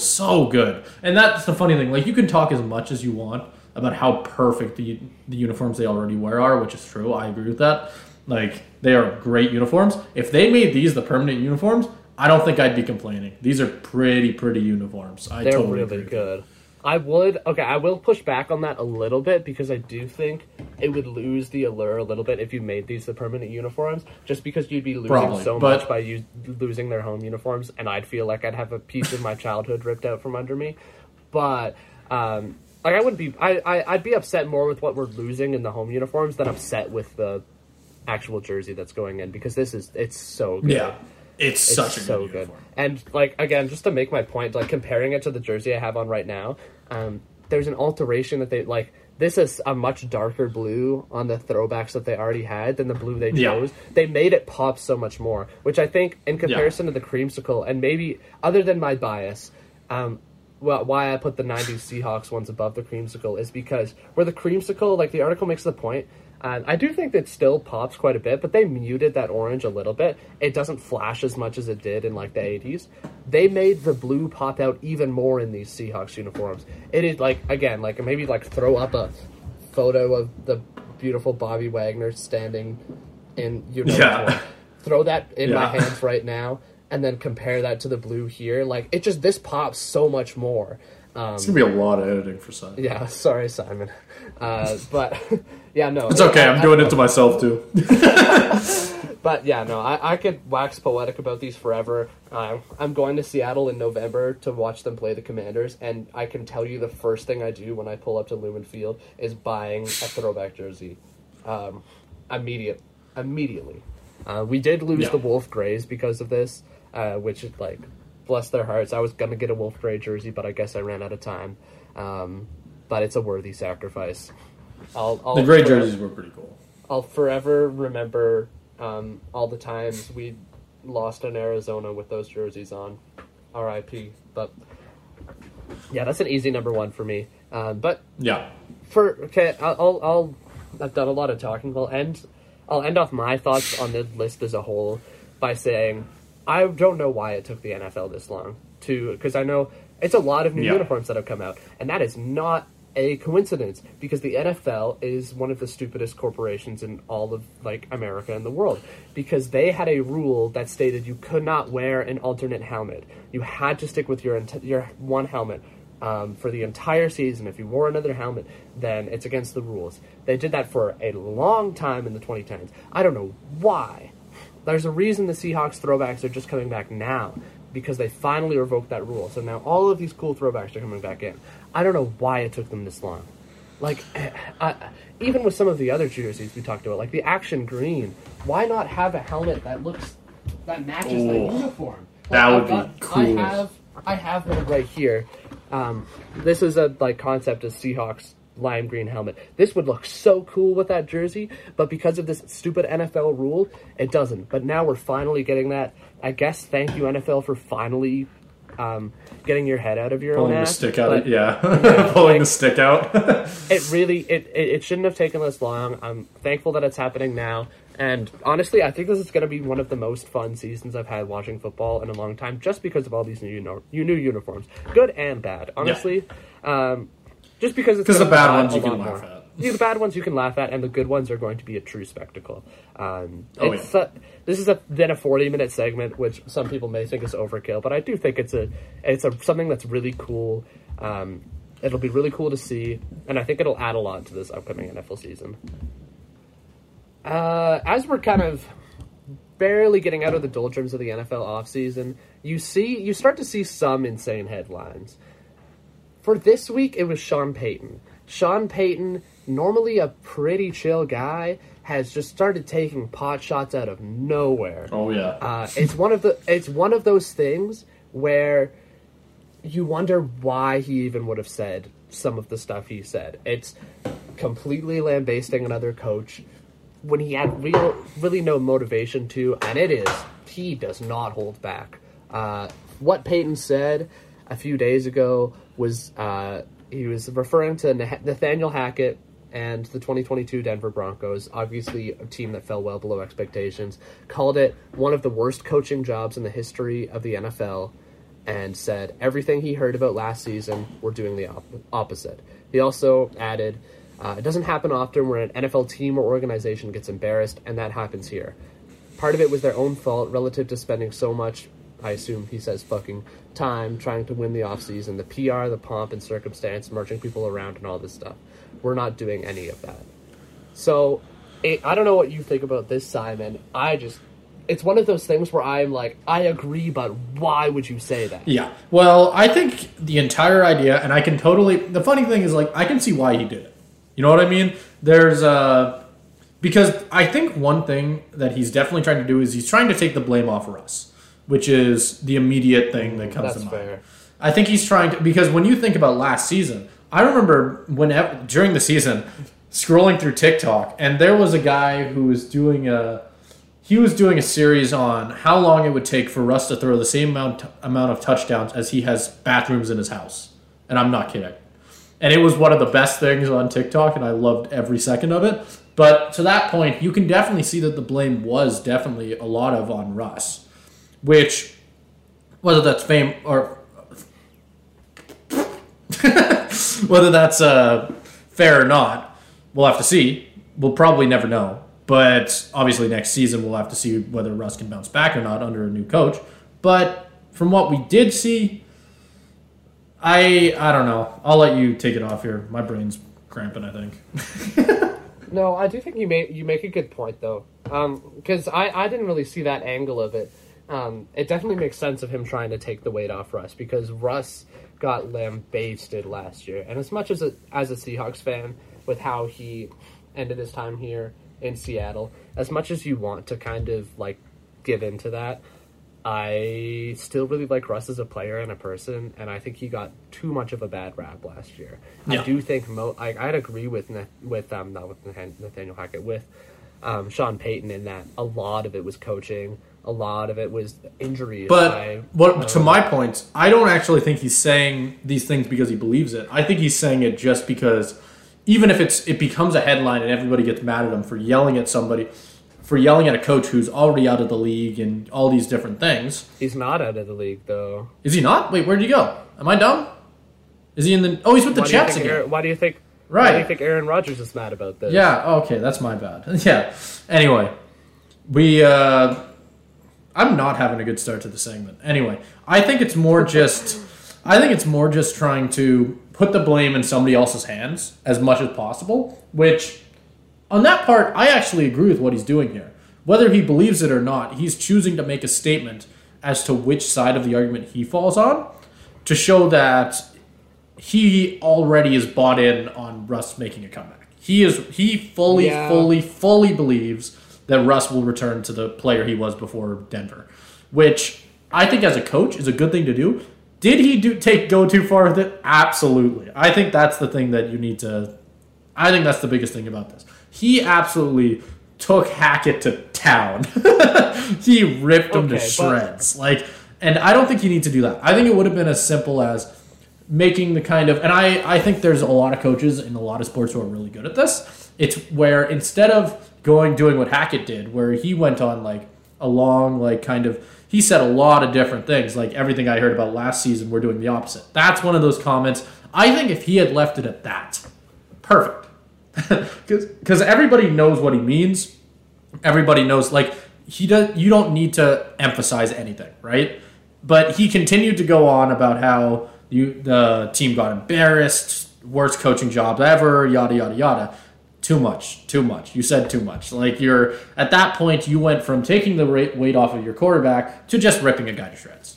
good. And that's the funny thing. Like you can talk as much as you want about how perfect the uniforms they already wear are, which is true. I agree with that. Like, they are great uniforms. If they made these the permanent uniforms, I don't think I'd be complaining. These are pretty uniforms. They're totally really good. I will push back on that a little bit because I do think it would lose the allure a little bit if you made these the permanent uniforms, just because you'd be losing much by losing their home uniforms, and I'd feel like I'd have a piece of my childhood ripped out from under me. But, like I wouldn't be, I'd be upset more with what we're losing in the home uniforms than upset with the actual jersey that's going in, because it's so good. Yeah, it's such so a good uniform. And like again, just to make my point, like comparing it to the jersey I have on right now, there's an alteration that they like. This is a much darker blue on the throwbacks that they already had than the blue they chose. Yeah. They made it pop so much more, which I think in comparison to the creamsicle, and maybe other than my bias, well, why I put the 90s Seahawks ones above the creamsicle is because where the creamsicle, like the article makes the point, and I do think that still pops quite a bit, but they muted that orange a little bit. It doesn't flash as much as it did in like the 80s. They made the blue pop out even more in these Seahawks uniforms. It is like, again, like maybe like throw up a photo of the beautiful Bobby Wagner standing in uniform. Yeah. Throw that in my hands right now. And then compare that to the blue here. Like, it just, this pops so much more. It's going to be a lot of editing for Simon. Yeah, sorry, Simon. But, yeah, no. It's okay, I'm doing it to myself, too. But, yeah, no, I could wax poetic about these forever. I'm going to Seattle in November to watch them play the Commanders, and I can tell you the first thing I do when I pull up to Lumen Field is buying a throwback jersey. Immediately. We did lose the Wolf Grays because of this. Which is like, bless their hearts. I was going to get a Wolf Grey jersey, but I guess I ran out of time. But it's a worthy sacrifice. The Grey jerseys were pretty cool. I'll forever remember all the times we lost in Arizona with those jerseys on. R.I.P. But yeah, that's an easy number one for me. I've done a lot of talking. I'll end off my thoughts on the list as a whole by saying, I don't know why it took the NFL this long to, because I know it's a lot of new uniforms that have come out, and that is not a coincidence because the NFL is one of the stupidest corporations in all of like America and the world, because they had a rule that stated you could not wear an alternate helmet. You had to stick with your one helmet for the entire season. If you wore another helmet, then it's against the rules. They did that for a long time in the 2010s. I don't know why. There's a reason the Seahawks throwbacks are just coming back now, because they finally revoked that rule. So now all of these cool throwbacks are coming back in. I don't know why it took them this long. Like, even with some of the other jerseys we talked about, like the Action Green, why not have a helmet that matches that uniform? Like, that would be cool. I have one right here. This is a like concept of Seahawks lime green helmet. This would look so cool with that jersey, but because of this stupid NFL rule, it doesn't. But now we're finally getting that. I guess thank you, NFL, for finally getting your head out of your own ass. Pulling the stick out. It really, it shouldn't have taken this long. I'm thankful that it's happening now. And honestly, I think this is going to be one of the most fun seasons I've had watching football in a long time, just because of all these new uniforms, good and bad. Honestly, yeah. Just because it's the bad ones you can laugh at. Yeah, the bad ones you can laugh at, and the good ones are going to be a true spectacle. This is a 40-minute segment, which some people may think is overkill, but I do think it's something that's really cool. It'll be really cool to see, and I think it'll add a lot to this upcoming NFL season. As we're kind of barely getting out of the doldrums of the NFL offseason, you start to see some insane headlines. For this week, it was Sean Payton. Sean Payton, normally a pretty chill guy, has just started taking pot shots out of nowhere. Oh yeah. It's one of those things where you wonder why he even would have said some of the stuff he said. It's completely lambasting another coach when he had really no motivation to, and he does not hold back. What Peyton said a few days ago was, he was referring to Nathaniel Hackett and the 2022 Denver Broncos, obviously a team that fell well below expectations, called it one of the worst coaching jobs in the history of the NFL, and said everything he heard about last season, we're doing the opposite. He also added, it doesn't happen often where an NFL team or organization gets embarrassed, and that happens here. Part of it was their own fault relative to spending so much, I assume he says fucking, time trying to win the offseason, the PR, the pomp and circumstance, marching people around and all this stuff. We're not doing any of that. So, I don't know what you think about this, Simon. It's one of those things where I'm like, I agree, but why would you say that? Yeah, well, I think the entire idea, and I can totally, the funny thing is, like, I can see why he did it. You know what I mean? Because I think one thing that he's definitely trying to do is he's trying to take the blame off Russ, which is the immediate thing that comes to mind. That's fair. I think he's trying to, because when you think about last season, I remember during the season scrolling through TikTok, and there was a guy who was doing a series on how long it would take for Russ to throw the same amount of touchdowns as he has bathrooms in his house. And I'm not kidding. And it was one of the best things on TikTok, and I loved every second of it. But to that point, you can definitely see that the blame was definitely a lot of on Russ, which, whether that's fame or whether that's fair or not, we'll have to see. We'll probably never know. But obviously next season we'll have to see whether Russ can bounce back or not under a new coach. But from what we did see, I don't know. I'll let you take it off here. My brain's cramping, I think. No, I do think you make a good point, though. Because I didn't really see that angle of it. It definitely makes sense of him trying to take the weight off Russ, because Russ got lambasted last year. And as much as a Seahawks fan, with how he ended his time here in Seattle, as much as you want to kind of, like, give into that, I still really like Russ as a player and a person, and I think he got too much of a bad rap last year. Yeah. I do think I'd agree with Sean Payton in that a lot of it was coaching, a lot of it was injuries. To my point, I don't actually think he's saying these things because he believes it. I think he's saying it just because, even if it becomes a headline and everybody gets mad at him for yelling at somebody, for yelling at a coach who's already out of the league and all these different things. He's not out of the league, though. Is he not? Wait, where'd he go? Am I dumb? Is he in the... Oh, he's with the Jets again. Why do you think Aaron Rodgers is mad about this? Yeah, okay, that's my bad. Yeah. Anyway, I'm not having a good start to the segment. Anyway, I think it's more just trying to put the blame in somebody else's hands as much as possible, which, on that part, I actually agree with what he's doing here. Whether he believes it or not, he's choosing to make a statement as to which side of the argument he falls on to show that he already is bought in on Russ making a comeback. He fully believes that Russ will return to the player he was before Denver, which I think as a coach is a good thing to do. Did he go too far with it? Absolutely. I think that's the thing that you need to... I think that's the biggest thing about this. He absolutely took Hackett to town. He ripped him to shreds. Like, And I don't think you need to do that. I think it would have been as simple as making the kind of... And I think there's a lot of coaches in a lot of sports who are really good at this. It's where instead of doing what Hackett did, where he went on like a long like kind of... He said a lot of different things, like everything I heard about last season, we're doing the opposite. That's one of those comments. I think if he had left it at that, perfect. Because everybody knows what he means. Everybody knows, like, you don't need to emphasize anything, right? But he continued to go on about how the team got embarrassed, worst coaching job ever, yada, yada, yada. Too much. You said too much. Like, at that point, you went from taking the weight off of your quarterback to just ripping a guy to shreds.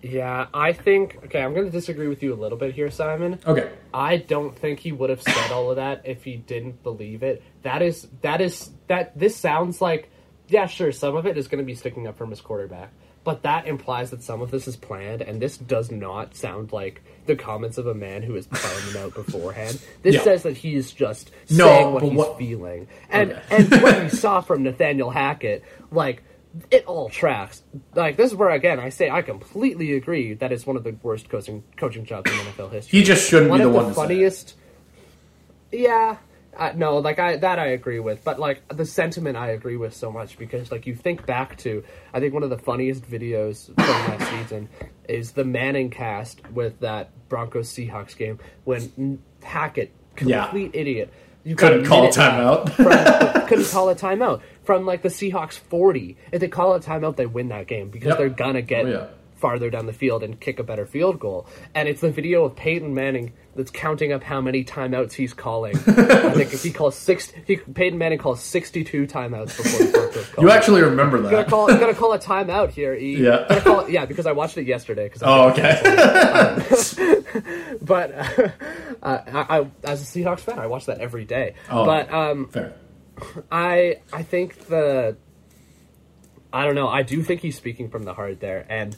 Yeah, I think... Okay, I'm going to disagree with you a little bit here, Simon. Okay. I don't think he would have said all of that if he didn't believe it. This sounds like... Yeah, sure, some of it is going to be sticking up from his quarterback. But that implies that some of this is planned, and this does not sound like the comments of a man who is planning them out beforehand. This says that he is just saying what he's feeling. And what we saw from Nathaniel Hackett, like, it all tracks. Like, this is where, again, I say I completely agree that it's one of the worst coaching jobs in NFL history. He just shouldn't be the one to say it. One of the funniest... Yeah... I agree with, but like the sentiment I agree with so much because like you think back to, I think one of the funniest videos from last season is the Manning cast with that Broncos Seahawks game when Hackett, complete idiot, you couldn't call a timeout. Couldn't call a timeout from like the Seahawks 40. If they call a timeout, they win that game because they're gonna get farther down the field and kick a better field goal. And it's the video of Peyton Manning that's counting up how many timeouts he's calling. I think if he calls Peyton Manning calls 62 timeouts before the fourth call. You actually remember that. You're going to call a timeout here, E. Yeah. Because I watched it yesterday. Okay. But I as a Seahawks fan, I watch that every day. Oh, but fair. I think I don't know. I do think he's speaking from the heart there. And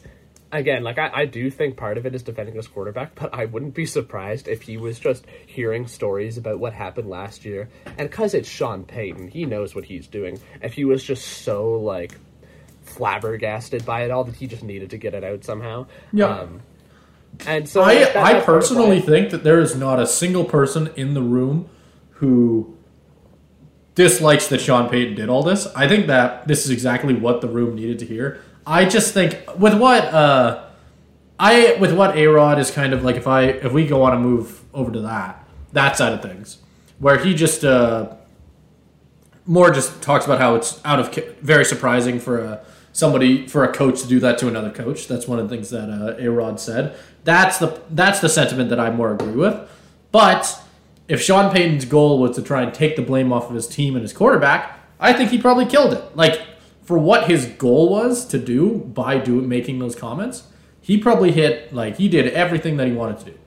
again, like I do think part of it is defending his quarterback, but I wouldn't be surprised if he was just hearing stories about what happened last year. And because it's Sean Payton, he knows what he's doing. If he was just so like flabbergasted by it all that he just needed to get it out somehow. Yeah. And so I personally think that there is not a single person in the room who dislikes that Sean Payton did all this. I think that this is exactly what the room needed to hear. I just think with what A-Rod is kind of like, if we go on to move over to that side of things, where he just more just talks about how it's very surprising for a coach to do that to another coach. That's one of the things that A-Rod said. That's the sentiment that I more agree with. But if Sean Payton's goal was to try and take the blame off of his team and his quarterback, I think he probably killed it. Like, for what his goal was to do by making those comments, he probably he did everything that he wanted to do.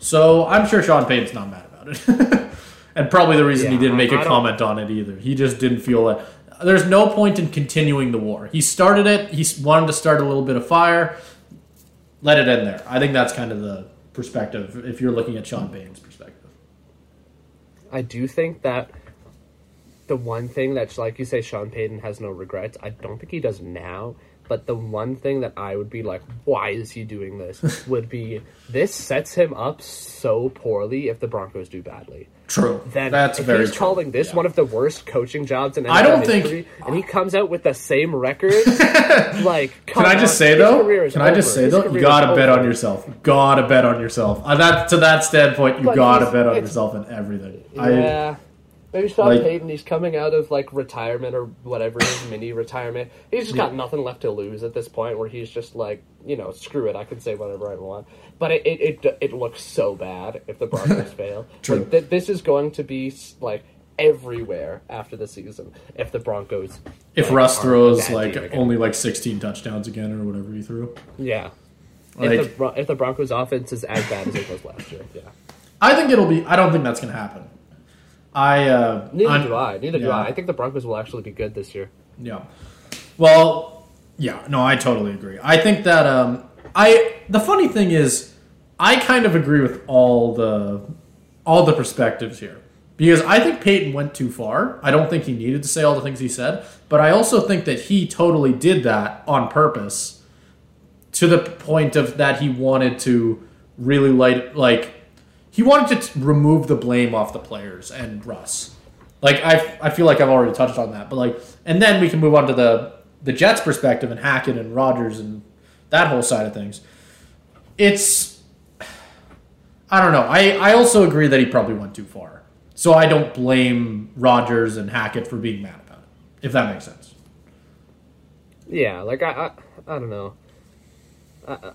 So I'm sure Sean Payton's not mad about it. And probably the reason he didn't make a comment on it either. He just didn't feel that. There's no point in continuing the war. He started it. He wanted to start a little bit of fire. Let it end there. I think that's kind of the perspective if you're looking at Sean Payton's perspective. I do think that the one thing that, like you say, Sean Payton has no regrets. I don't think he does now, but the one thing that I would be like, why is he doing this? Would be, this sets him up so poorly if the Broncos do badly. True. Then that's very true. He's calling this one of the worst coaching jobs in NFL history, and he comes out with the same record. Can I just say though? You gotta bet on yourself. Gotta bet on yourself. To that standpoint, you gotta bet on yourself in everything. Yeah. Maybe Sean Payton, he's coming out of, like, retirement or whatever, his mini-retirement. He's just got nothing left to lose at this point where he's just like, you know, screw it, I can say whatever I want. But it looks so bad if the Broncos fail. True. Like, this is going to be, like, everywhere after the season if the Broncos... If Russ throws, like, only, like, 16 touchdowns again or whatever he threw. Yeah. Like, if the Broncos' offense is as bad as it was last year, yeah. I don't think that's going to happen. Neither do I. I think the Broncos will actually be good this year. Yeah. Well, yeah. No, I totally agree. I think that the funny thing is I kind of agree with all the perspectives here. Because I think Peyton went too far. I don't think he needed to say all the things he said, but I also think that he totally did that on purpose to the point of that he wanted to really he wanted to remove the blame off the players and Russ. I feel like I've already touched on that, but and then we can move on to the Jets' perspective and Hackett and Rodgers and that whole side of things. It's, I don't know. I also agree that he probably went too far. So I don't blame Rodgers and Hackett for being mad about it, if that makes sense. Yeah, I don't know.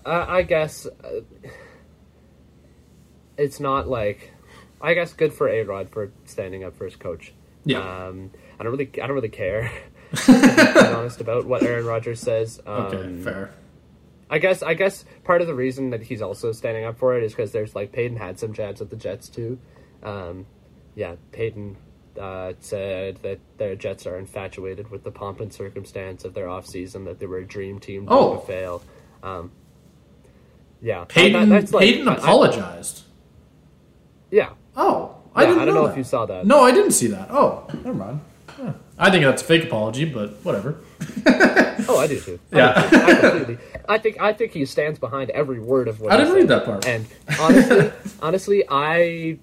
I guess it's not I guess good for A-Rod for standing up for his coach. Yeah. I don't really care. I'm being honest about what Aaron Rodgers says. Okay, fair. I guess part of the reason that he's also standing up for it is because there's Peyton had some jabs at the Jets too. Peyton said that their Jets are infatuated with the pomp and circumstance of their offseason, that they were a dream team to fail. Peyton apologized. Yeah. Oh, I don't know if you saw that. No, I didn't see that. Oh, never mind. Yeah. I think that's a fake apology, but whatever. Oh, I do too. I think he stands behind every word of what he said. I didn't read that part. And honestly, I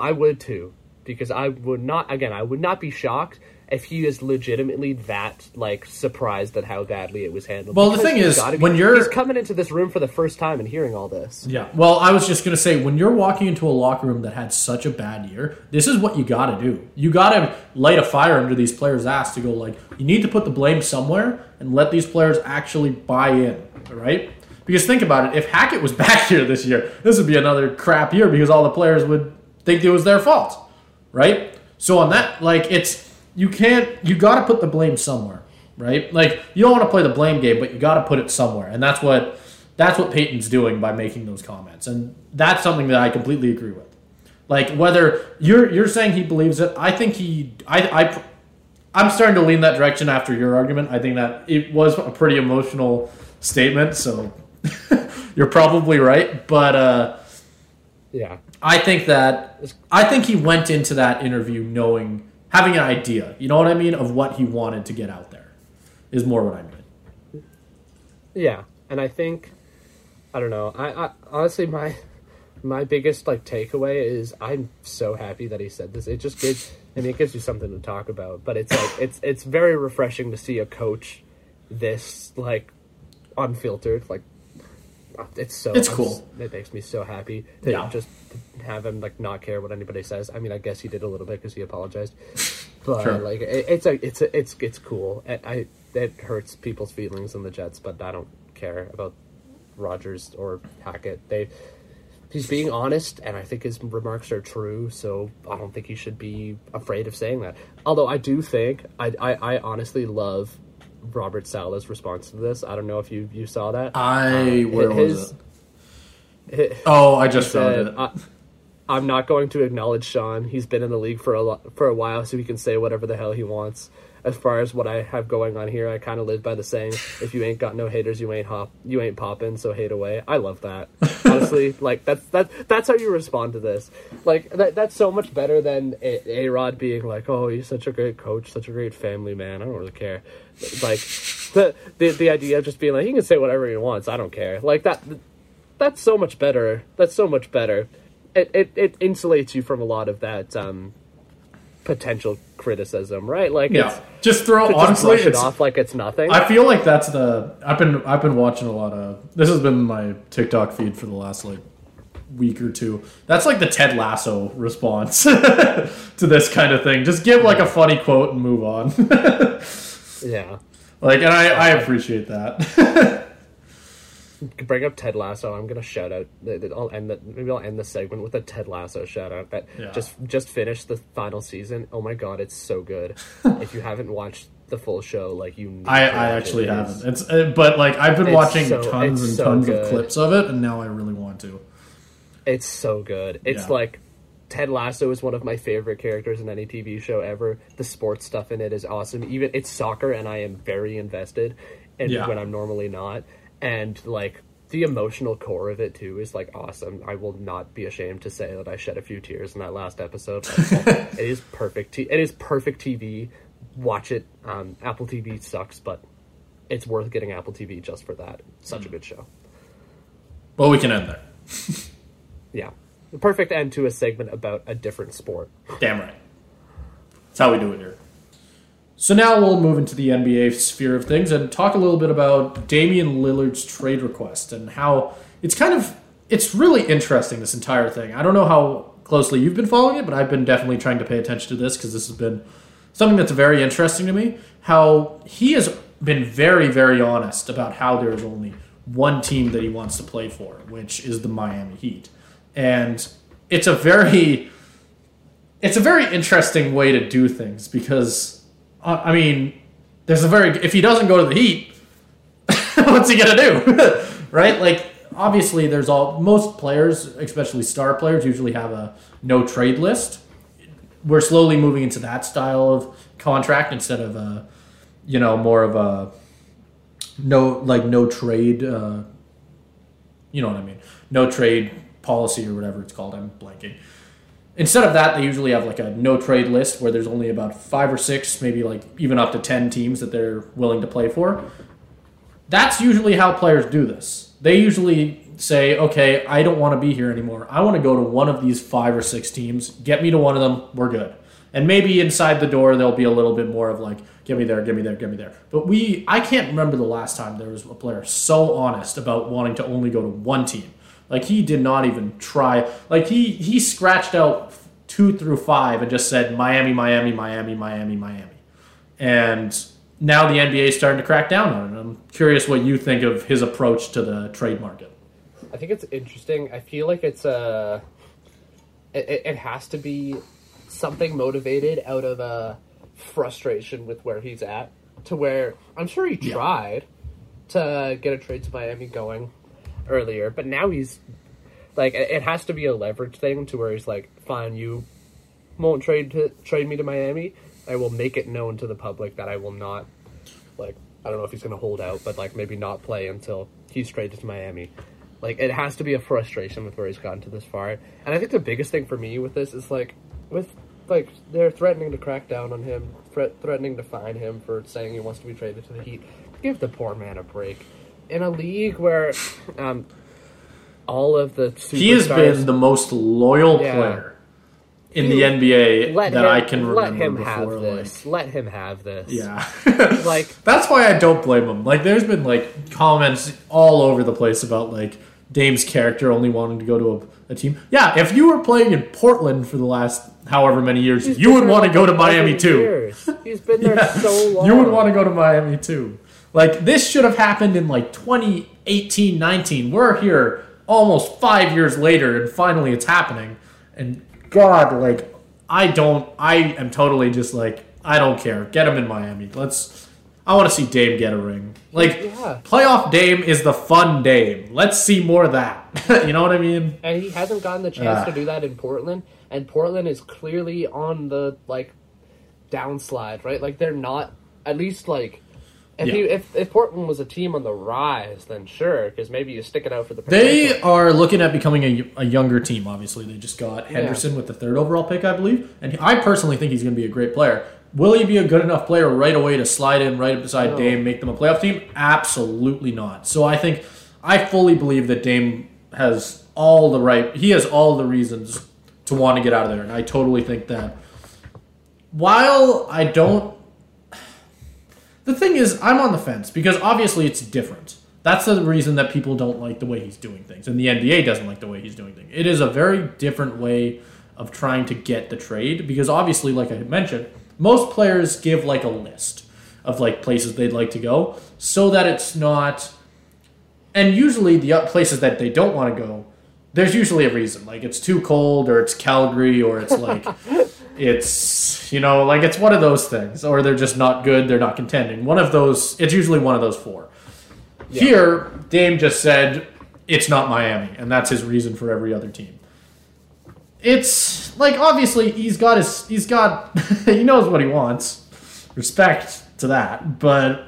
would too, because I would not be shocked if he is legitimately that surprised at how badly it was handled. Well, the thing is, he's coming into this room for the first time and hearing all this. Yeah. Well, I was just going to say, when you're walking into a locker room that had such a bad year, this is what you got to do. You got to light a fire under these players' ass to go you need to put the blame somewhere and let these players actually buy in, right? Because think about it, if Hackett was back here this year, this would be another crap year because all the players would think it was their fault, right? So on that, you gotta put the blame somewhere, right? You don't want to play the blame game, but you gotta put it somewhere, and that's what Peyton's doing by making those comments, and that's something that I completely agree with. Whether you're saying he believes it, I think I'm starting to lean that direction after your argument. I think that it was a pretty emotional statement, so you're probably right, but yeah. I think he went into that interview having an idea, you know what I mean, of what he wanted to get out there is more what I mean. Yeah, and I think, I don't know, I honestly, my biggest takeaway is I'm so happy that he said this. It just gives, it gives you something to talk about, but it's it's very refreshing to see a coach this unfiltered, it's so, it's cool. It makes me so happy to just have him not care what anybody says. I mean, I guess he did a little bit because he apologized, but sure. It's cool. It hurts people's feelings in the Jets, but I don't care about Rodgers or Hackett. He's being honest, and I think his remarks are true. So I don't think he should be afraid of saying that. Although I do think I honestly love Robert Sala's response to this. I don't know if you saw that. I just saw it. I'm not going to acknowledge Sean. He's been in the league for a while, so he can say whatever the hell he wants. As far as what I have going on here, I kind of live by the saying: if you ain't got no haters, you ain't popping. So hate away. I love that. Honestly, that's how you respond to this. That's so much better than A-Rod being "Oh, he's such a great coach, such a great family man. I don't really care." The idea of just being he can say whatever he wants. I don't care. That's so much better. That's so much better. It insulates you from a lot of that potential criticism, right? Brush it off like it's nothing. I feel like that's the I've been watching a lot of. This has been my TikTok feed for the last week or two. That's the Ted Lasso response to this kind of thing. Just give a funny quote and move on. Yeah. And I appreciate that. Bring up Ted Lasso. I'm gonna shout out. I'll end the segment with a Ted Lasso shout out. Just finished the final season. Oh my god, it's so good. If you haven't watched the full show, you need to watch it. Haven't. I've been watching tons of clips of it, and now I really want to. It's so good. It's Ted Lasso is one of my favorite characters in any TV show ever. The sports stuff in it is awesome. Even it's soccer, and I am very invested, and when I'm normally not. And the emotional core of it too is like awesome. I will not be ashamed to say that I shed a few tears in that last episode. It is perfect. It is perfect TV. Watch it. Apple TV sucks, but it's worth getting Apple TV just for that. Such a good show. Well, we can end there. Yeah. The perfect end to a segment about a different sport. Damn right. That's how we do it here. So now we'll move into the NBA sphere of things and talk a little bit about Damian Lillard's trade request and how it's kind of, it's really interesting, this entire thing. I don't know how closely you've been following it, but I've been definitely trying to pay attention to this because this has been something that's very interesting to me, how he has been very, very honest about how there is only one team that he wants to play for, which is the Miami Heat. And it's a very interesting way to do things because, I mean, if he doesn't go to the Heat, what's he going to do? Right? Like, obviously, most players, especially star players, usually have a no-trade list. We're slowly moving into that style of contract instead of a, more of a no trade, you know what I mean? No trade policy or whatever it's called. I'm blanking. Instead of that, they usually have like a no trade list where there's only about 5 or 6, maybe like even up to 10 teams that they're willing to play for. That's usually how players do this. They usually say, okay, I don't want to be here anymore. I want to go to one of these 5 or 6 teams. Get me to one of them. We're good. And maybe inside the door, there'll be a little bit more of like, get me there, get me there, get me there. But I can't remember the last time there was a player so honest about wanting to only go to one team. Like, he did not even try. Like, he scratched out 2 through 5 and just said, Miami, Miami, Miami, Miami, Miami. And now the NBA is starting to crack down on it. I'm curious what you think of his approach to the trade market. I think it's interesting. I feel like it's it has to be something motivated out of a frustration with where he's at, to where I'm sure he tried to get a trade to Miami going earlier, but now he's like, it has to be a leverage thing to where he's like, fine, you won't trade me to Miami, I will make it known to the public that I will not, like, I don't know if he's going to hold out, but like maybe not play until he's traded to Miami. Like, it has to be a frustration with where he's gotten to this far. And I think the biggest thing for me with this is like they're threatening to crack down on him, threatening to fine him for saying he wants to be traded to the Heat. Give the poor man a break. In a league where all of the superstars... He has been the most loyal player in the NBA I can remember. Let him have this. Let him have this. Yeah. Like, that's why I don't blame him. Like, there's been like comments all over the place about like Dame's character only wanting to go to a team. Yeah, if you were playing in Portland for the last however many years, you would want to go to Miami too. He's been there so long. You would want to go to Miami too. Like, this should have happened in like 2018, 19. We're here almost 5 years later, and finally it's happening. And God, like, I am totally just like, I don't care. Get him in Miami. I want to see Dame get a ring. Like, playoff Dame is the fun Dame. Let's see more of that. You know what I mean? And he hasn't gotten the chance to do that in Portland. And Portland is clearly on the, like, downslide, right? Like, they're not, at least, like, if Portland was a team on the rise, then sure, because maybe you stick it out for the potential. They are looking at becoming a younger team, obviously. They just got Henderson with the 3rd overall pick, I believe. And I personally think he's going to be a great player. Will he be a good enough player right away to slide in right beside Dame, make them a playoff team? Absolutely not. So I fully believe that Dame has all the right... He has all the reasons to want to get out of there, and I totally think that. While I don't... The thing is, I'm on the fence, because obviously it's different. That's the reason that people don't like the way he's doing things, and the NBA doesn't like the way he's doing things. It is a very different way of trying to get the trade, because obviously, like I had mentioned... Most players give like a list of like places they'd like to go so that it's not, and usually the places that they don't want to go, there's usually a reason. Like, it's too cold, or it's Calgary, or it's like, it's, like, it's one of those things, or they're just not good. They're not contending. One of those, it's usually one of those 4. Yeah. Here, Dame just said, it's not Miami. And that's his reason for every other team. It's, like, obviously, he knows what he wants. Respect to that. But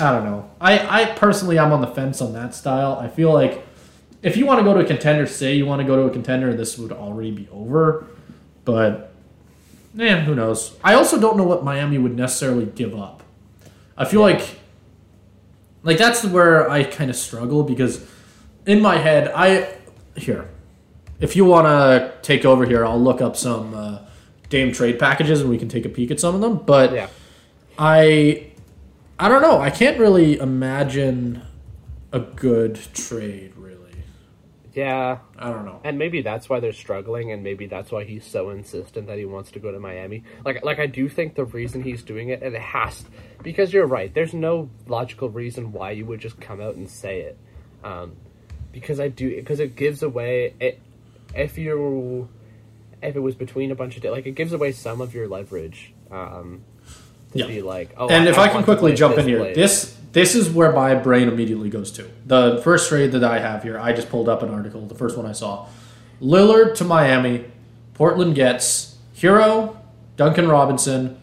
I don't know. I personally, I'm on the fence on that style. I feel like if you want to go to a contender, say you want to go to a contender, this would already be over. But, man, who knows? I also don't know what Miami would necessarily give up. I feel like that's where I kind of struggle because in my head, here, if you want to take over here, I'll look up some Dame trade packages and we can take a peek at some of them. But I don't know. I can't really imagine a good trade, really. Yeah. I don't know. And maybe that's why they're struggling, and maybe that's why he's so insistent that he wants to go to Miami. Like I do think the reason he's doing it, and it has to, because you're right, there's no logical reason why you would just come out and say it. Because it gives away, if it was between a bunch of, it gives away some of your leverage. Be like, oh, and if I can quickly jump in here, this is where my brain immediately goes to. The first trade that I have here, I just pulled up an article, the first one I saw. Lillard to Miami, Portland gets Hero, Duncan Robinson,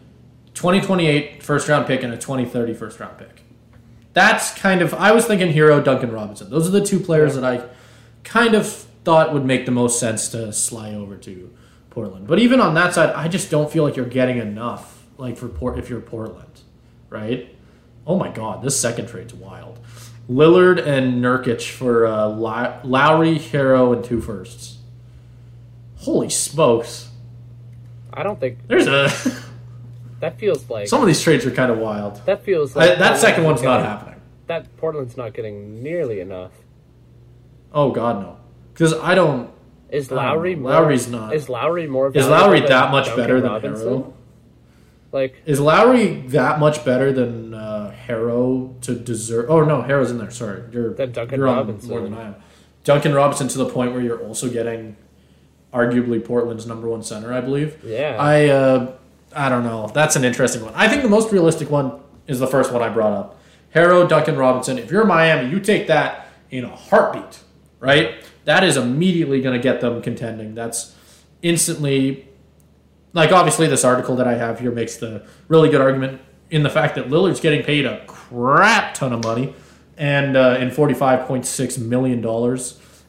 2028 first-round pick, and a 2030 first-round pick. That's kind of, I was thinking Hero, Duncan Robinson. Those are the two players that I kind of thought would make the most sense to slide over to Portland. But even on that side, I just don't feel like you're getting enough. Like if you're Portland, right? Oh my God, this second trade's wild. Lillard and Nurkic for Lowry, Hero, and two firsts. Holy smokes! I don't think there's a. That feels like some of these trades are kind of wild. That feels like that second one's not happening. That Portland's not getting nearly enough. Oh God, no! Because I don't. Is Lowry? Lowry's not. Is Lowry more? Is Lowry that much better than Hero? Like, is Lowry that much better than Harrow to deserve? Oh no, Harrow's in there. Sorry, you're on more than I am. Duncan Robinson to the point where you're also getting, arguably Portland's number one center, I believe. Yeah. I don't know. That's an interesting one. I think the most realistic one is the first one I brought up. Harrow, Duncan Robinson. If you're Miami, you take that in a heartbeat, right? That is immediately going to get them contending. That's instantly. Like, obviously, this article that I have here makes the really good argument in the fact that Lillard's getting paid a crap ton of money and in $45.6 million.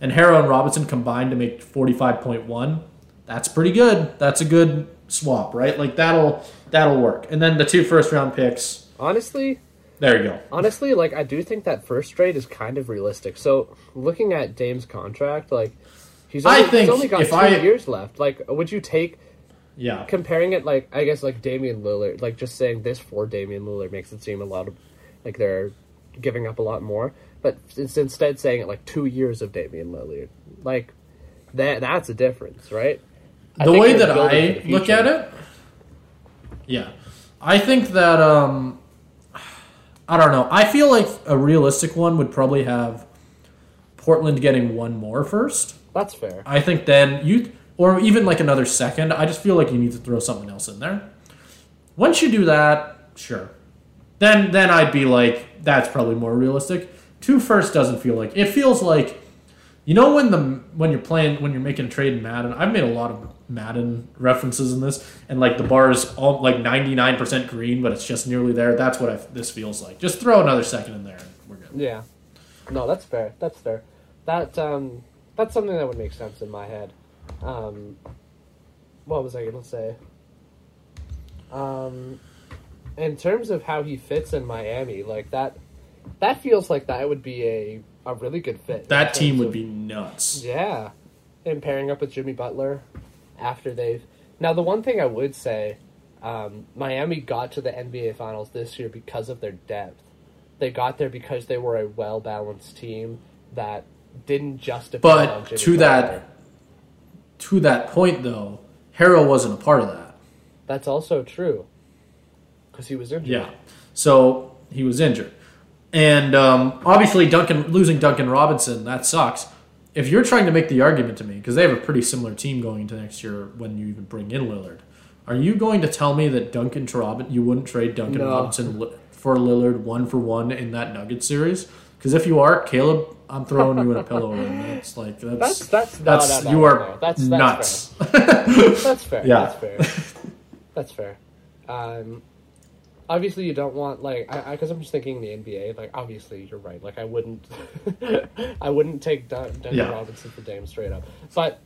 And Harrow and Robinson combined to make $45.1. That's pretty good. That's a good swap, right? Like, that'll work. And then the two first-round picks. Honestly? There you go. Honestly, like, I do think that first trade is kind of realistic. So, looking at Dame's contract, like, he's only got 2 years left. Like, would you take... Yeah. Comparing it, like, I guess, like, Damian Lillard, like, just saying this for Damian Lillard makes it seem a lot of, like, they're giving up a lot more. But it's instead saying it, like, 2 years of Damian Lillard. Like, that's a difference, right? The way that I look at it, yeah. I think that, I don't know. I feel like a realistic one would probably have Portland getting one more first. That's fair. I think then or even like another second. I just feel like you need to throw something else in there. Once you do that, sure. Then I'd be like, that's probably more realistic. 2 firsts doesn't feel like it. Feels like, you know, when you're making a trade in Madden. I've made a lot of Madden references in this, and like the bar is all like 99% green, but it's just nearly there. That's what this feels like. Just throw another second in there, and we're good. Yeah. No, that's fair. That's fair. That's something that would make sense in my head. What was I going to say? In terms of how he fits in Miami, like that feels like that would be a really good fit. That team would be nuts. Yeah. And pairing up with Jimmy Butler after they've... Now, the one thing I would say, Miami got to the NBA Finals this year because of their depth. They got there because they were a well-balanced team that didn't just depend on Jimmy Butler. But to that... To that point, though, Harrow wasn't a part of that. That's also true, because he was injured. Yeah, so he was injured, and obviously, losing Duncan Robinson, that sucks. If you're trying to make the argument to me, because they have a pretty similar team going into next year, when you even bring in Lillard, are you going to tell me that you wouldn't trade Duncan Robinson for Lillard 1-for-1 in that Nuggets series? Because if you are, Caleb, I'm throwing you in a pillow. And it's like that's you are nuts. That's fair. That's fair. That's fair. obviously you don't want, like, because I'm just thinking the NBA, like, obviously you're right. Like, I wouldn't take Duncan Robinson for Dame straight up. But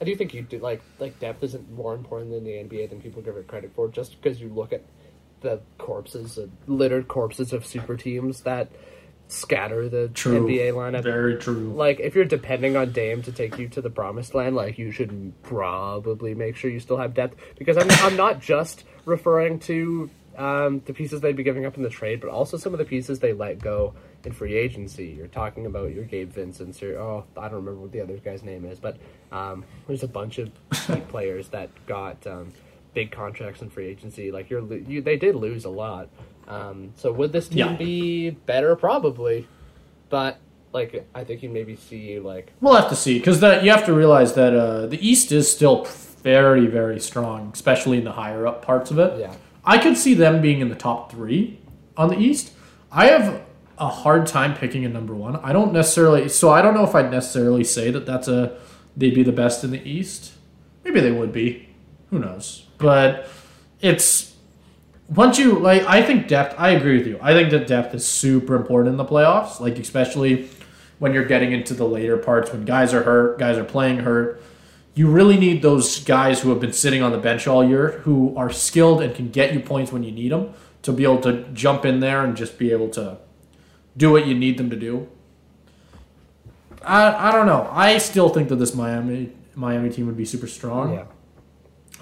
I do think you do, like depth isn't more important in the NBA than people give it credit for, just because you look at the littered corpses of super teams that scatter the NBA lineup. Very true. Like, if you're depending on Dame to take you to the promised land, like, you should probably make sure you still have depth, because I'm not just referring to the pieces they'd be giving up in the trade, but also some of the pieces they let go in free agency. You're talking about your Gabe Vincent, I don't remember what the other guy's name is, but there's a bunch of players that got big contracts in free agency. Like, they did lose a lot. So would this team be better? Probably, but like I think you maybe see like we'll have to see, because that you have to realize that the East is still very, very strong, especially in the higher up parts of it. Yeah, I could see them being in the top 3 on the East. I have a hard time picking a number 1. I don't necessarily, so I don't know if I'd necessarily say that they'd be the best in the East. Maybe they would be. Who knows? But it's. Once you, like, I think depth, I agree with you. I think that depth is super important in the playoffs, like, especially when you're getting into the later parts when guys are hurt, guys are playing hurt. You really need those guys who have been sitting on the bench all year, who are skilled and can get you points when you need them, to be able to jump in there and just be able to do what you need them to do. I don't know. I still think that this Miami team would be super strong. Yeah.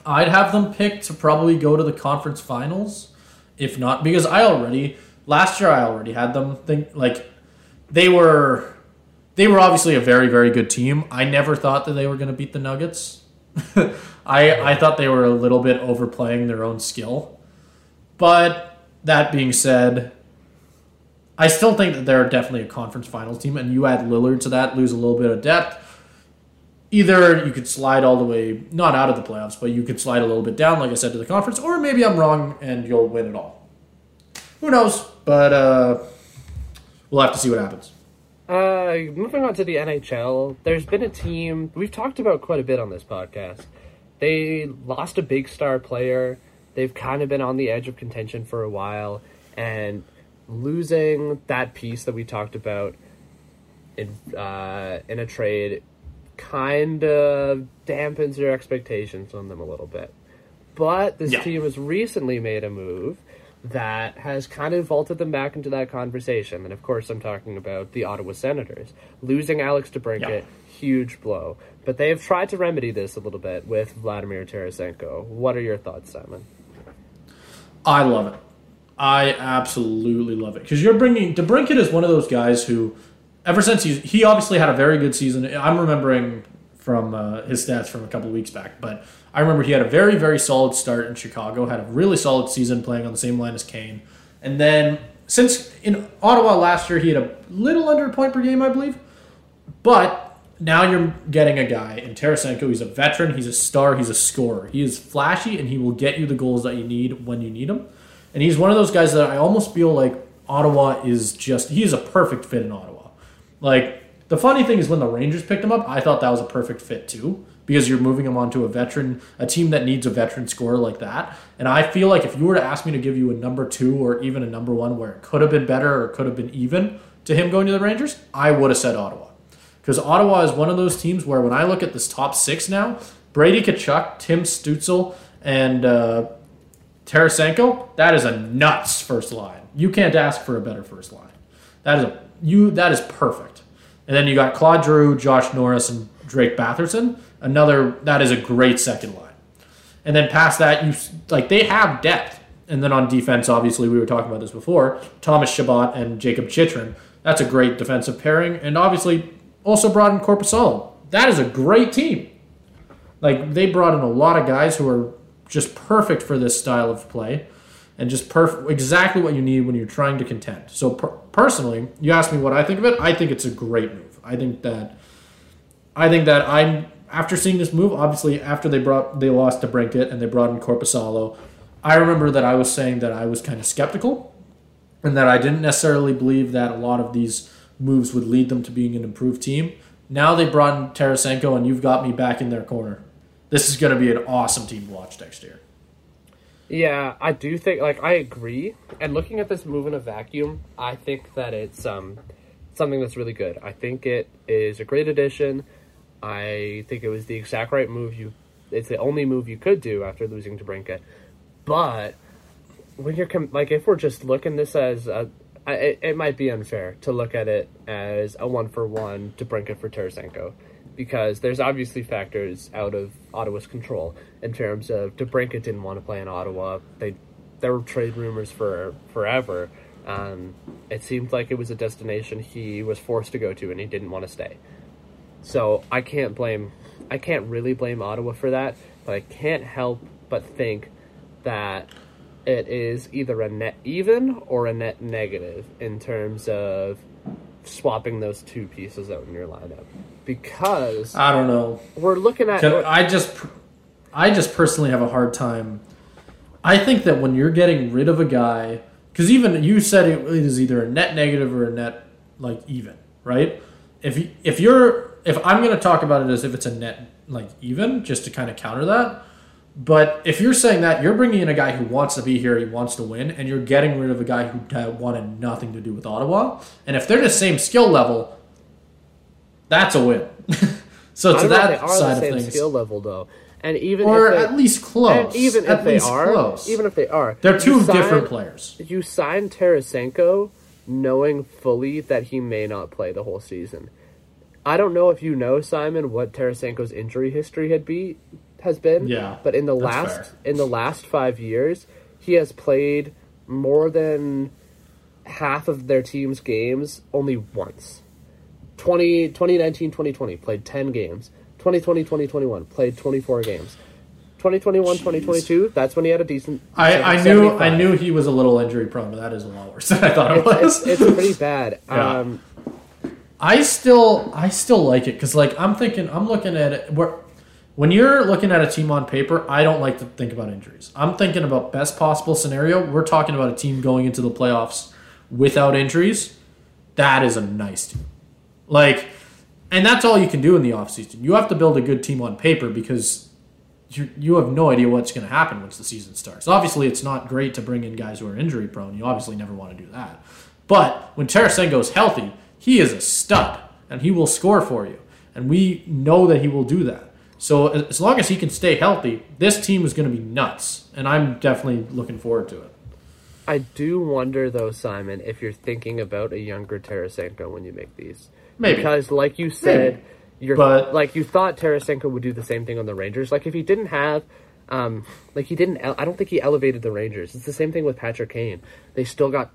I'd have them picked to probably go to the conference finals, if not, because last year I already had them think, like, they were obviously a very, very good team. I never thought that they were going to beat the Nuggets. I thought they were a little bit overplaying their own skill. But that being said, I still think that they're definitely a conference finals team, and you add Lillard to that, lose a little bit of depth. Either you could slide all the way, not out of the playoffs, but you could slide a little bit down, like I said, to the conference, or maybe I'm wrong and you'll win it all. Who knows? But we'll have to see what happens. Moving on to the NHL, there's been a team we've talked about quite a bit on this podcast. They lost a big star player. They've kind of been on the edge of contention for a while, and losing that piece that we talked about in a trade kind of dampens your expectations on them a little bit. But this team has recently made a move that has kind of vaulted them back into that conversation. And, of course, I'm talking about the Ottawa Senators. Losing Alex DeBrincat, huge blow. But they have tried to remedy this a little bit with Vladimir Tarasenko. What are your thoughts, Simon? I love it. I absolutely love it. Because you're bringing... DeBrincat is one of those guys who... Ever since he obviously had a very good season. I'm remembering from his stats from a couple of weeks back, but I remember he had a very, very solid start in Chicago, had a really solid season playing on the same line as Kane. And then since in Ottawa last year, he had a little under a point per game, I believe. But now you're getting a guy in Tarasenko. He's a veteran. He's a star. He's a scorer. He is flashy, and he will get you the goals that you need when you need him. And he's one of those guys that I almost feel like Ottawa is just – he's a perfect fit in Ottawa. Like, the funny thing is when the Rangers picked him up, I thought that was a perfect fit too, because you're moving him onto a team that needs a veteran scorer like that. And I feel like if you were to ask me to give you a number 2 or even a number 1 where it could have been better or could have been even to him going to the Rangers, I would have said Ottawa. Because Ottawa is one of those teams where when I look at this top 6 now, Brady Tkachuk, Tim Stützle, and Tarasenko, that is a nuts first line. You can't ask for a better first line. That is perfect. And then you got Claude Giroux, Josh Norris, and Drake Batherson. That is a great second line. And then past that, they have depth. And then on defense, obviously, we were talking about this before, Thomas Chabot and Jacob Chychrun. That's a great defensive pairing. And obviously, also brought in Korpisalo. That is a great team. Like, they brought in a lot of guys who are just perfect for this style of play. And just exactly what you need when you're trying to contend. So personally, you ask me what I think of it. I think it's a great move. I think that I'm after seeing this move. Obviously, after they lost to Brinkett and they brought in Korpisalo, I remember that I was saying that I was kind of skeptical, and that I didn't necessarily believe that a lot of these moves would lead them to being an improved team. Now they brought in Tarasenko, and you've got me back in their corner. This is going to be an awesome team to watch next year. Yeah, I do think, like, I agree. And looking at this move in a vacuum, I think that it's something that's really good. I think it is a great addition. I think it was the exact right move. It's the only move you could do after losing DeBrincat. But when you're if we're just looking this as it might be unfair to look at it as a 1-for-1 DeBrincat for Tarasenko, because there's obviously factors out of Ottawa's control in terms of DeBrincat didn't want to play in Ottawa. There were trade rumors for forever. It seemed like it was a destination he was forced to go to and he didn't want to stay. So I can't really blame Ottawa for that, but I can't help but think that it is either a net even or a net negative in terms of swapping those two pieces out in your lineup, because I don't know. We're looking at I just personally have a hard time. I think that when you're getting rid of a guy, because even you said it is either a net negative or a net like even, right? If I'm going to talk about it as if it's a net like even, just to kind of counter that. But if you're saying that, you're bringing in a guy who wants to be here, he wants to win, and you're getting rid of a guy who wanted nothing to do with Ottawa. And if they're the same skill level, that's a win. So to that side of things, skill level though, and even or if they, at least close, and even at if least they are, close. Even if they are, they're two different players. You sign Tarasenko knowing fully that he may not play the whole season. I don't know if you know, Simon, what Tarasenko's injury history has been, yeah, but in the last 5 years, he has played more than half of their team's games only once. 2019-2020 played 10 games. 2020-2021 played 24 games. 2021-2022, that's when he had a decent... I knew he was a little injury prone, but that is a lot worse than I thought it was. It's pretty bad. Yeah. I still like it, because like I'm looking at it... When you're looking at a team on paper, I don't like to think about injuries. I'm thinking about best possible scenario. We're talking about a team going into the playoffs without injuries. That is a nice team. Like, and that's all you can do in the offseason. You have to build a good team on paper, because you have no idea what's going to happen once the season starts. Obviously, it's not great to bring in guys who are injury prone. You obviously never want to do that. But when Tarasenko's healthy, he is a stud, and he will score for you. And we know that he will do that. So as long as he can stay healthy, this team is going to be nuts, and I'm definitely looking forward to it. I do wonder, though, Simon, if you're thinking about a younger Tarasenko when you make these. Maybe. Because, like you said, you thought Tarasenko would do the same thing on the Rangers. Like, if he didn't have... I don't think he elevated the Rangers. It's the same thing with Patrick Kane. They still got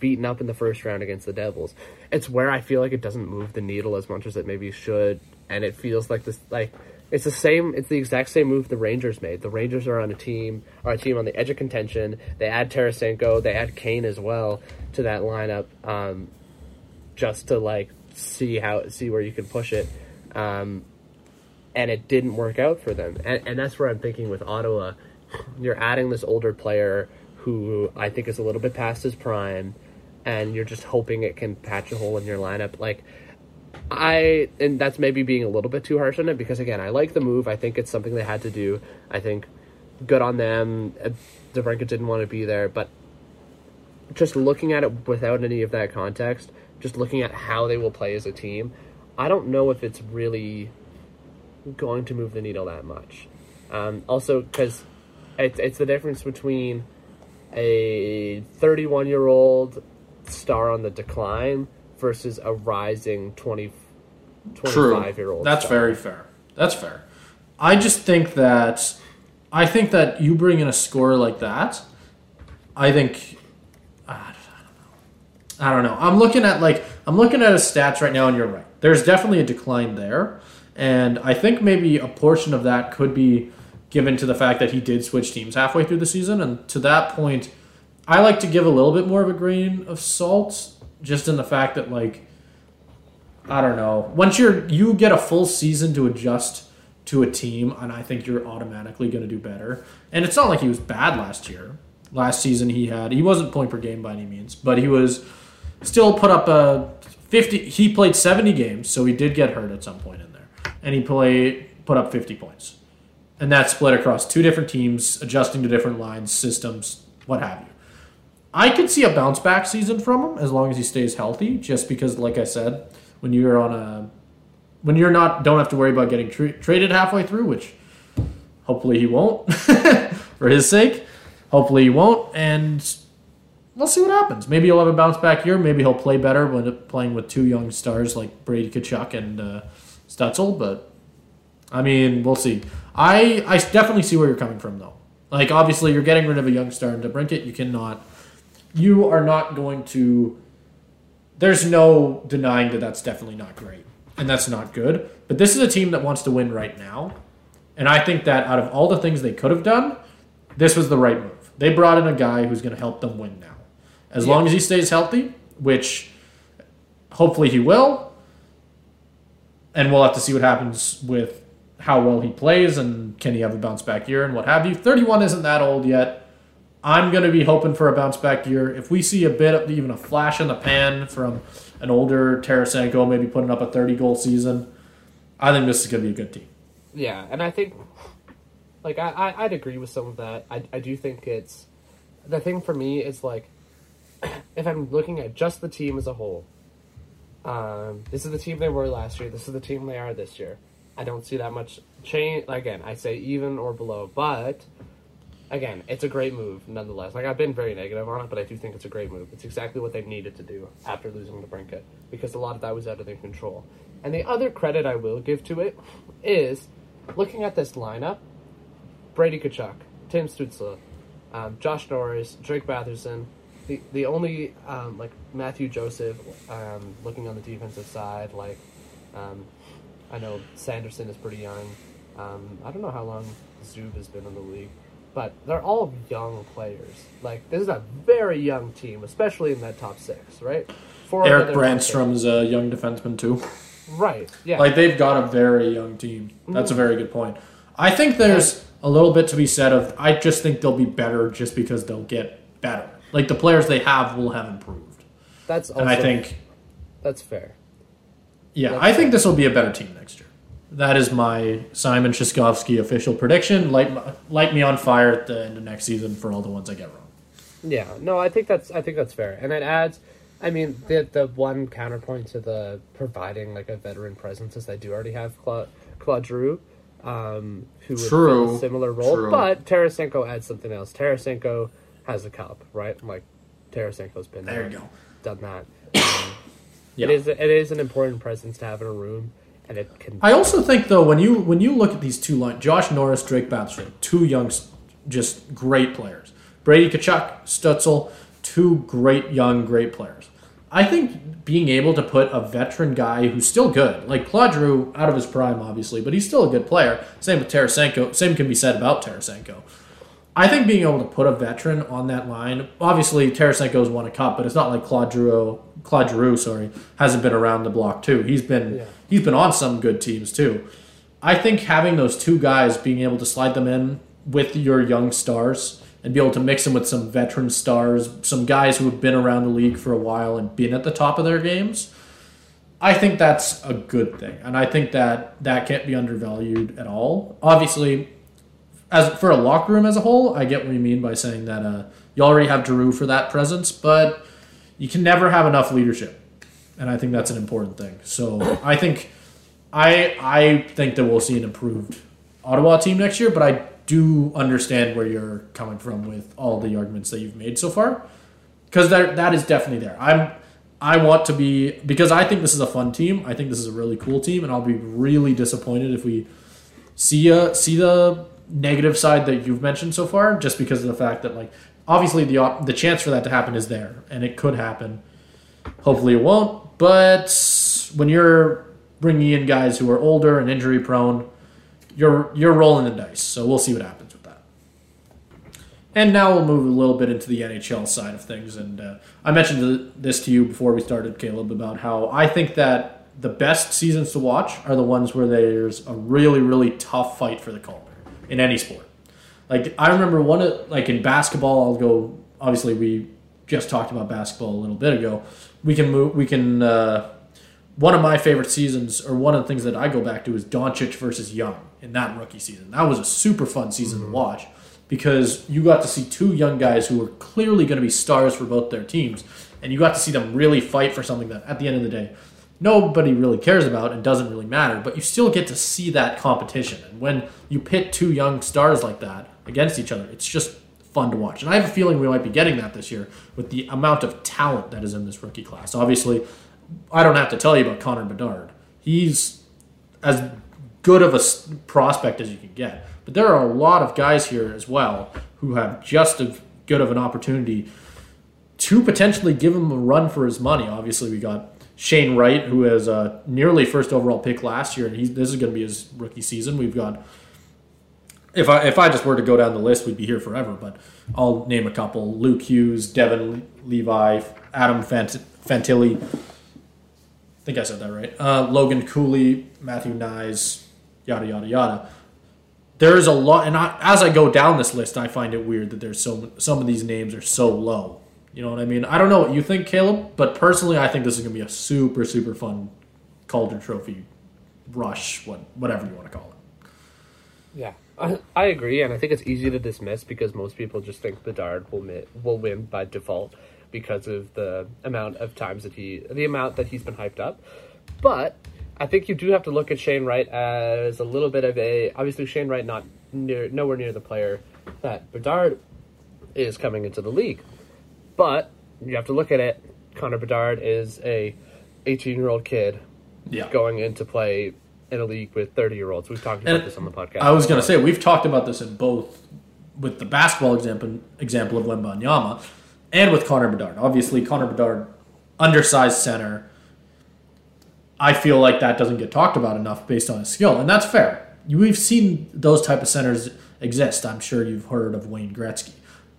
beaten up in the first round against the Devils. It's where I feel like it doesn't move the needle as much as it maybe should, and it feels like this... It's the exact same move the Rangers made. The Rangers are a team on the edge of contention. They add Tarasenko, they add Kane as well to that lineup, just to see where you can push it. And it didn't work out for them. And that's where I'm thinking with Ottawa, you're adding this older player who I think is a little bit past his prime, and you're just hoping it can patch a hole in your lineup. And that's maybe being a little bit too harsh on it, because again, I like the move. I think it's something they had to do. I think good on them. DeBrincat didn't want to be there, but just looking at it without any of that context, just looking at how they will play as a team, I don't know if it's really going to move the needle that much. Also, because it's the difference between a 31-year-old star on the decline versus a rising 25-year-old. That's very fair. That's fair. I think that you bring in a scorer like that, I don't know. I'm looking at his stats right now, and you're right. There's definitely a decline there, and I think maybe a portion of that could be given to the fact that he did switch teams halfway through the season, and to that point, I like to give a little bit more of a grain of salt. Just in the fact that, I don't know. Once you get a full season to adjust to a team, and I think you're automatically going to do better. And it's not like he was bad last year. Last season he wasn't point per game by any means, but he was still put up a 50. He played 70 games, so he did get hurt at some point in there. And he put up 50 points. And that's split across two different teams, adjusting to different lines, systems, what have you. I could see a bounce-back season from him as long as he stays healthy, just because, like I said, when you're on a... when you're not... don't have to worry about getting traded halfway through, which hopefully he won't, for his sake. Hopefully he won't, and we'll see what happens. Maybe he'll have a bounce-back year. Maybe he'll play better when playing with two young stars like Brady Tkachuk and Stutzel, but... I mean, we'll see. I definitely see where you're coming from, though. Like, obviously, you're getting rid of a young star in DeBrincat. You cannot... you are not going to... there's no denying that that's definitely not great. And that's not good. But this is a team that wants to win right now. And I think that out of all the things they could have done, this was the right move. They brought in a guy who's going to help them win now. As long as he stays healthy, which hopefully he will. And we'll have to see what happens with how well he plays and can he have a bounce-back year and what have you. 31 isn't that old yet. I'm going to be hoping for a bounce-back year. If we see a bit of even a flash in the pan from an older Tarasenko, maybe putting up a 30-goal season, I think this is going to be a good team. Yeah, and I think, like, I'd agree with some of that. I do think it's, the thing for me is, like, if I'm looking at just the team as a whole, this is the team they were last year. This is the team they are this year. I don't see that much change. Again, I say even or below, but again, it's a great move nonetheless. Like, I've been very negative on it, but I do think it's a great move. It's exactly what they needed to do after losing to DeBrincat, because a lot of that was out of their control. And the other credit I will give to it is, looking at this lineup, Brady Tkachuk, Tim Stützle, Josh Norris, Drake Batherson, the only, like, Matthew Joseph, looking on the defensive side, like, I know Sanderson is pretty young. I don't know how long Zub has been in the league, but they're all young players. Like, this is a very young team, especially in that top six, right? Eric Brandstrom's a young defenseman, too. Right, yeah. Like, they've got a very young team. That's a very good point. I think there's a little bit to be said of, I just think they'll be better just because they'll get better. Like, the players they have will have improved. That's also, and I think that's fair. Yeah, I think this will be a better team next year. That is my Simon Cheskovsky official prediction. Light me on fire at the end of next season for all the ones I get wrong. Yeah, no, I think that's fair. And it adds, I mean, the one counterpoint to the providing, like, a veteran presence is they do already have Claude Giroux, who would play a similar role. True. But Tarasenko adds something else. Tarasenko has a cup, right? Like, Tarasenko's been there. There you go. Done that. Yeah. It is an important presence to have in a room, and it can. I also think, though, when you look at these two lines, Josh Norris, Drake Batherson, two young, just great players. Brady Tkachuk, Stutzel, two great young, great players. I think being able to put a veteran guy who's still good, like Claude Giroux, out of his prime, obviously, but he's still a good player. Same with Tarasenko. Same can be said about Tarasenko. I think being able to put a veteran on that line, obviously Tarasenko's won a cup, but it's not like Claude Giroux hasn't been around the block too. He's been on some good teams too. I think having those two guys, being able to slide them in with your young stars and be able to mix them with some veteran stars, some guys who have been around the league for a while and been at the top of their games, I think that's a good thing. And I think that can't be undervalued at all. Obviously, as for a locker room as a whole, I get what you mean by saying that you already have Giroux for that presence, but you can never have enough leadership, and I think that's an important thing. So I think I think that we'll see an improved Ottawa team next year, but I do understand where you're coming from with all the arguments that you've made so far, because that is definitely there. I think this is a fun team. I think this is a really cool team, and I'll be really disappointed if we see the negative side that you've mentioned so far, just because of the fact that, like, obviously the chance for that to happen is there, and it could happen. Hopefully it won't, but when you're bringing in guys who are older and injury prone, you're rolling the dice. So we'll see what happens with that. And now we'll move a little bit into the NHL side of things, and I mentioned this to you before we started, Caleb, about how I think that the best seasons to watch are the ones where there's a really, really tough fight for the Calder. In any sport. Like, I remember in basketball, obviously we just talked about basketball a little bit ago. We can one of my favorite seasons, or one of the things that I go back to, is Doncic versus Young in that rookie season. That was a super fun season to watch, because you got to see two young guys who were clearly going to be stars for both their teams, and you got to see them really fight for something that, at the end of the day, nobody really cares about and doesn't really matter, but you still get to see that competition. And when you pit two young stars like that against each other, it's just fun to watch. And I have a feeling we might be getting that this year with the amount of talent that is in this rookie class. Obviously, I don't have to tell you about Connor Bedard. He's as good of a prospect as you can get. But there are a lot of guys here as well who have just as good of an opportunity to potentially give him a run for his money. Obviously, we got Shane Wright, who is nearly first overall pick last year, and this is going to be his rookie season. We've got, if I just were to go down the list, we'd be here forever, but I'll name a couple. Luke Hughes, Devin Levi, Adam Fantilli. I think I said that right. Logan Cooley, Matthew Nyes, yada, yada, yada. There is a lot, and as I go down this list, I find it weird that there's some of these names are so low. You know what I mean? I don't know what you think, Caleb, but personally, I think this is going to be a super, super fun Calder Trophy rush, whatever you want to call it. Yeah, I agree, and I think it's easy to dismiss because most people just think Bedard will win by default because of the amount of times that he's been hyped up. But I think you do have to look at Shane Wright as a little bit of a, obviously Shane Wright nowhere near the player that Bedard is coming into the league. But you have to look at it. Connor Bedard is a 18-year-old kid going into play in a league with 30-year-olds. We've talked about this on the podcast. I was going to say, we've talked about this in both, with the basketball example of Wembanyama and with Connor Bedard. Obviously, Connor Bedard, undersized center, I feel like that doesn't get talked about enough based on his skill, and that's fair. We've seen those type of centers exist. I'm sure you've heard of Wayne Gretzky.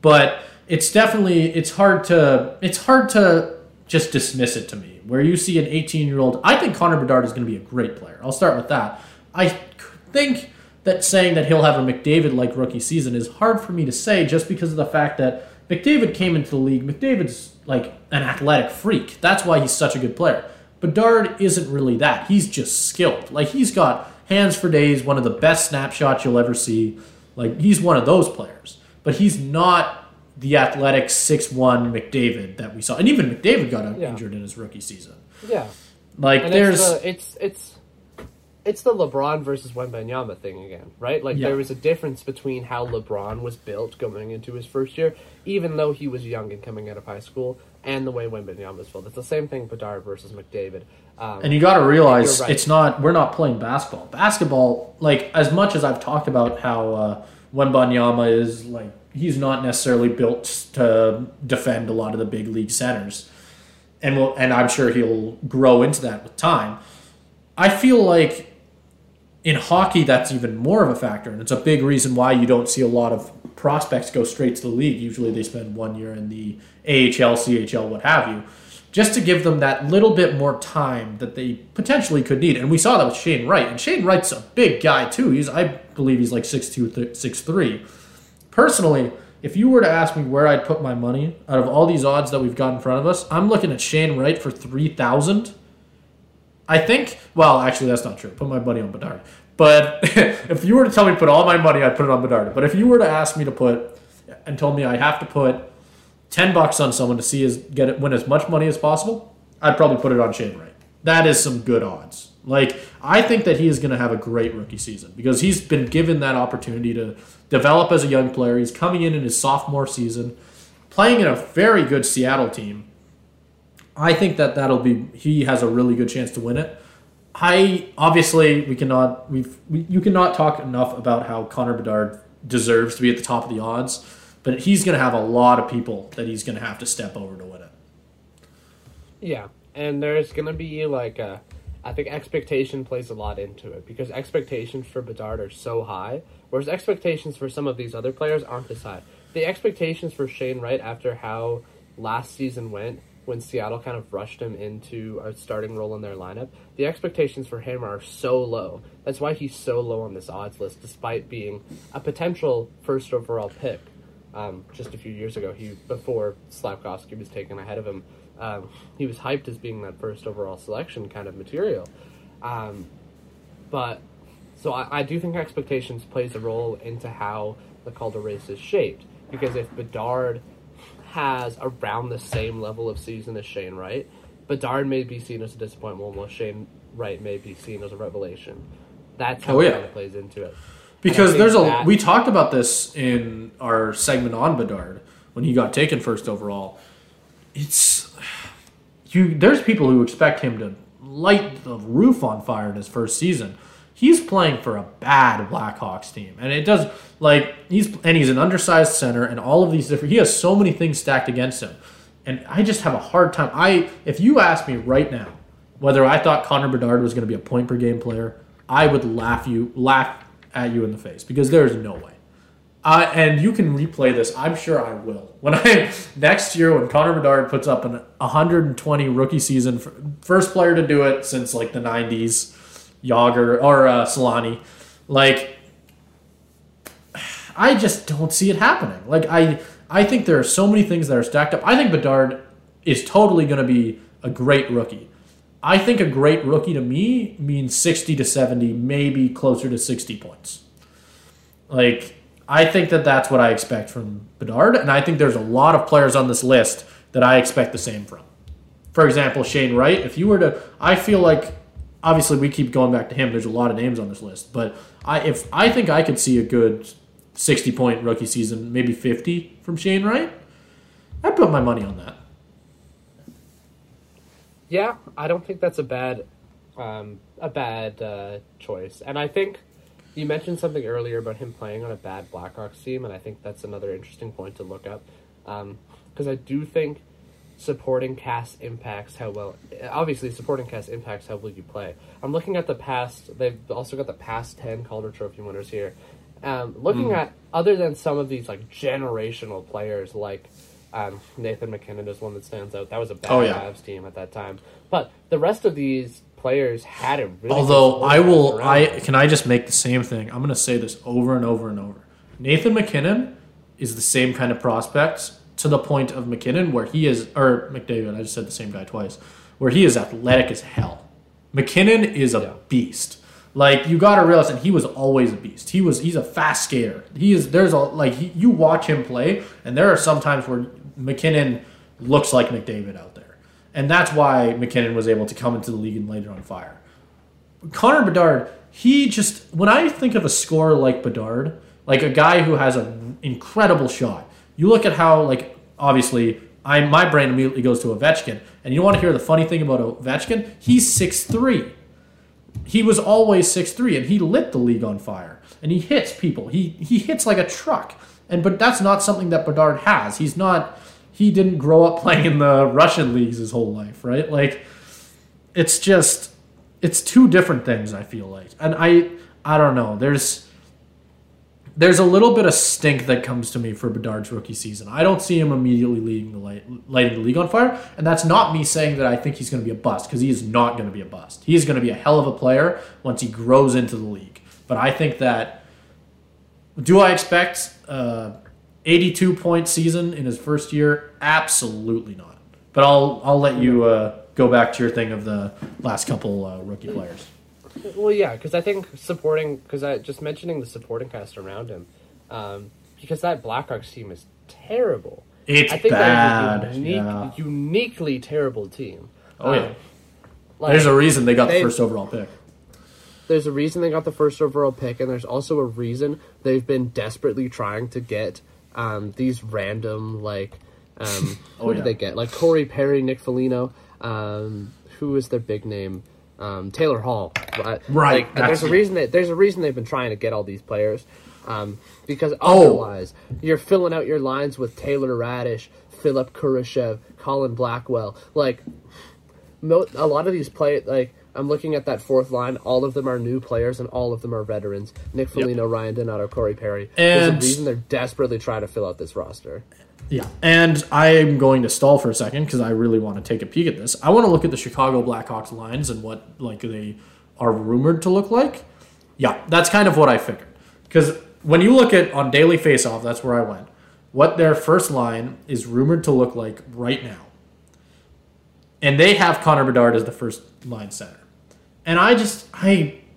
But it's definitely, it's hard to just dismiss it to me. Where you see an 18-year-old, I think Connor Bedard is going to be a great player. I'll start with that. I think that saying that he'll have a McDavid-like rookie season is hard for me to say just because of the fact that McDavid came into the league. McDavid's like an athletic freak. That's why he's such a good player. Bedard isn't really that. He's just skilled. Like, he's got hands for days, one of the best snapshots you'll ever see. Like, he's one of those players. But he's not the athletic 6'1" McDavid that we saw, and even McDavid got injured in his rookie season. Yeah, like and there's it's the LeBron versus Wembanyama thing again, right? Like there was a difference between how LeBron was built going into his first year, even though he was young and coming out of high school, and the way Wembanyama was built. It's the same thing Bedard versus McDavid. And you got to realize we're not playing basketball. Basketball, like as much as I've talked about how Wembanyama is like, he's not necessarily built to defend a lot of the big league centers. And I'm sure he'll grow into that with time. I feel like in hockey, that's even more of a factor. And it's a big reason why you don't see a lot of prospects go straight to the league. Usually they spend 1 year in the AHL, CHL, what have you, just to give them that little bit more time that they potentially could need. And we saw that with Shane Wright. And Shane Wright's a big guy too. I believe he's like 6'2", 6'3". Personally, if you were to ask me where I'd put my money, out of all these odds that we've got in front of us, I'm looking at Shane Wright for $3,000. I think, well, actually, that's not true. Put my money on Bedard. But if you were to tell me to put all my money, I'd put it on Bedard. But if you were to ask me to put, and told me I have to put $10 on someone to see win as much money as possible, I'd probably put it on Shane Wright. That is some good odds. Like, I think that he is going to have a great rookie season because he's been given that opportunity to develop as a young player. He's coming in his sophomore season, playing in a very good Seattle team. I think that he has a really good chance to win it. You cannot talk enough about how Connor Bedard deserves to be at the top of the odds, but he's going to have a lot of people that he's going to have to step over to win it. Yeah, and there's going to be like a, I think expectation plays a lot into it because expectations for Bedard are so high, whereas expectations for some of these other players aren't this high. The expectations for Shane Wright after how last season went when Seattle kind of rushed him into a starting role in their lineup, the expectations for him are so low. That's why he's so low on this odds list, despite being a potential first overall pick. Just a few years ago, before Slafkovsky was taken ahead of him, He was hyped as being that first overall selection kind of material. But so I do think expectations plays a role into how the Calder race is shaped, because if Bedard has around the same level of season as Shane Wright, Bedard may be seen as a disappointment, while Shane Wright may be seen as a revelation. That's how it plays into it. Because there's we talked about this in our segment on Bedard when he got taken first overall. There's people who expect him to light the roof on fire in his first season. He's playing for a bad Blackhawks team, and he's an undersized center, and all of these different. He has so many things stacked against him, and I just have a hard time. If you ask me right now whether I thought Connor Bedard was going to be a point per game player, I would laugh at you in the face, because there's no way. And you can replay this. I'm sure I will. Next year, when Connor Bedard puts up an 120 rookie season, first player to do it since like the 90s, Yager or Solani, I just don't see it happening. I think there are so many things that are stacked up. I think Bedard is totally going to be a great rookie. I think a great rookie to me means 60 to 70, maybe closer to 60 points. I think that's what I expect from Bedard, and I think there's a lot of players on this list that I expect the same from. For example, Shane Wright, I feel like, obviously we keep going back to him, there's a lot of names on this list, but I think I could see a good 60-point rookie season, maybe 50 from Shane Wright. I'd put my money on that. Yeah, I don't think that's a bad choice. And I think you mentioned something earlier about him playing on a bad Blackhawks team, and I think that's another interesting point to look up. Because I do think supporting cast impacts how well... Obviously, supporting cast impacts how well you play. I'm looking at the past... They've also got the past 10 Calder Trophy winners here. Looking at, other than some of these generational players, Nathan McKinnon is one that stands out. That was a bad Cavs team at that time. But the rest of these... players had it really. Although I just make the same thing. I'm going to say this over and over and over. Nathan McKinnon is the same kind of prospect, to the point of McKinnon where he is, or McDavid, I just said the same guy twice, where he is athletic as hell. McKinnon is a beast. You got to realize, and he was always a beast. He's a fast skater. You watch him play, and there are some times where McKinnon looks like McDavid out there. And that's why McKinnon was able to come into the league and light it on fire. Connor Bedard, when I think of a scorer like Bedard, a guy who has an incredible shot, you look at how, obviously, my brain immediately goes to Ovechkin. And you want to hear the funny thing about Ovechkin? He's 6'3". He was always 6'3", and he lit the league on fire. And he hits people. He hits like a truck. But that's not something that Bedard has. He's not... He didn't grow up playing in the Russian leagues his whole life, right? It's two different things, I feel like. And I don't know. There's a little bit of stink that comes to me for Bedard's rookie season. I don't see him immediately lighting the league on fire. And that's not me saying that I think he's going to be a bust, because he is not going to be a bust. He is going to be a hell of a player once he grows into the league. But I think that... Do I expect... 82-point season in his first year? Absolutely not. But I'll let you go back to your thing of the last couple rookie players. Well, yeah, because I think mentioning the supporting cast around him, because that Blackhawks team is terrible. It's bad. I think that is a uniquely terrible team. Oh, yeah. There's a reason they got the first overall pick. There's a reason they got the first overall pick, and there's also a reason they've been desperately trying to get these random, did they get? Corey Perry, Nick Foligno, who is their big name? Taylor Hall. Right. There's a reason they've been trying to get all these players, because otherwise you're filling out your lines with Taylor Radish, Philip Kurashev, Colin Blackwell. A lot of these players, I'm looking at that fourth line. All of them are new players, and all of them are veterans. Nick Foligno, Ryan Donato, Corey Perry. There's a reason they're desperately trying to fill out this roster. Yeah, and I am going to stall for a second because I really want to take a peek at this. I want to look at the Chicago Blackhawks lines and what they are rumored to look like. Yeah, that's kind of what I figured. Because when you look at on Daily Faceoff, that's where I went. What their first line is rumored to look like right now. And they have Connor Bedard as the first line center. And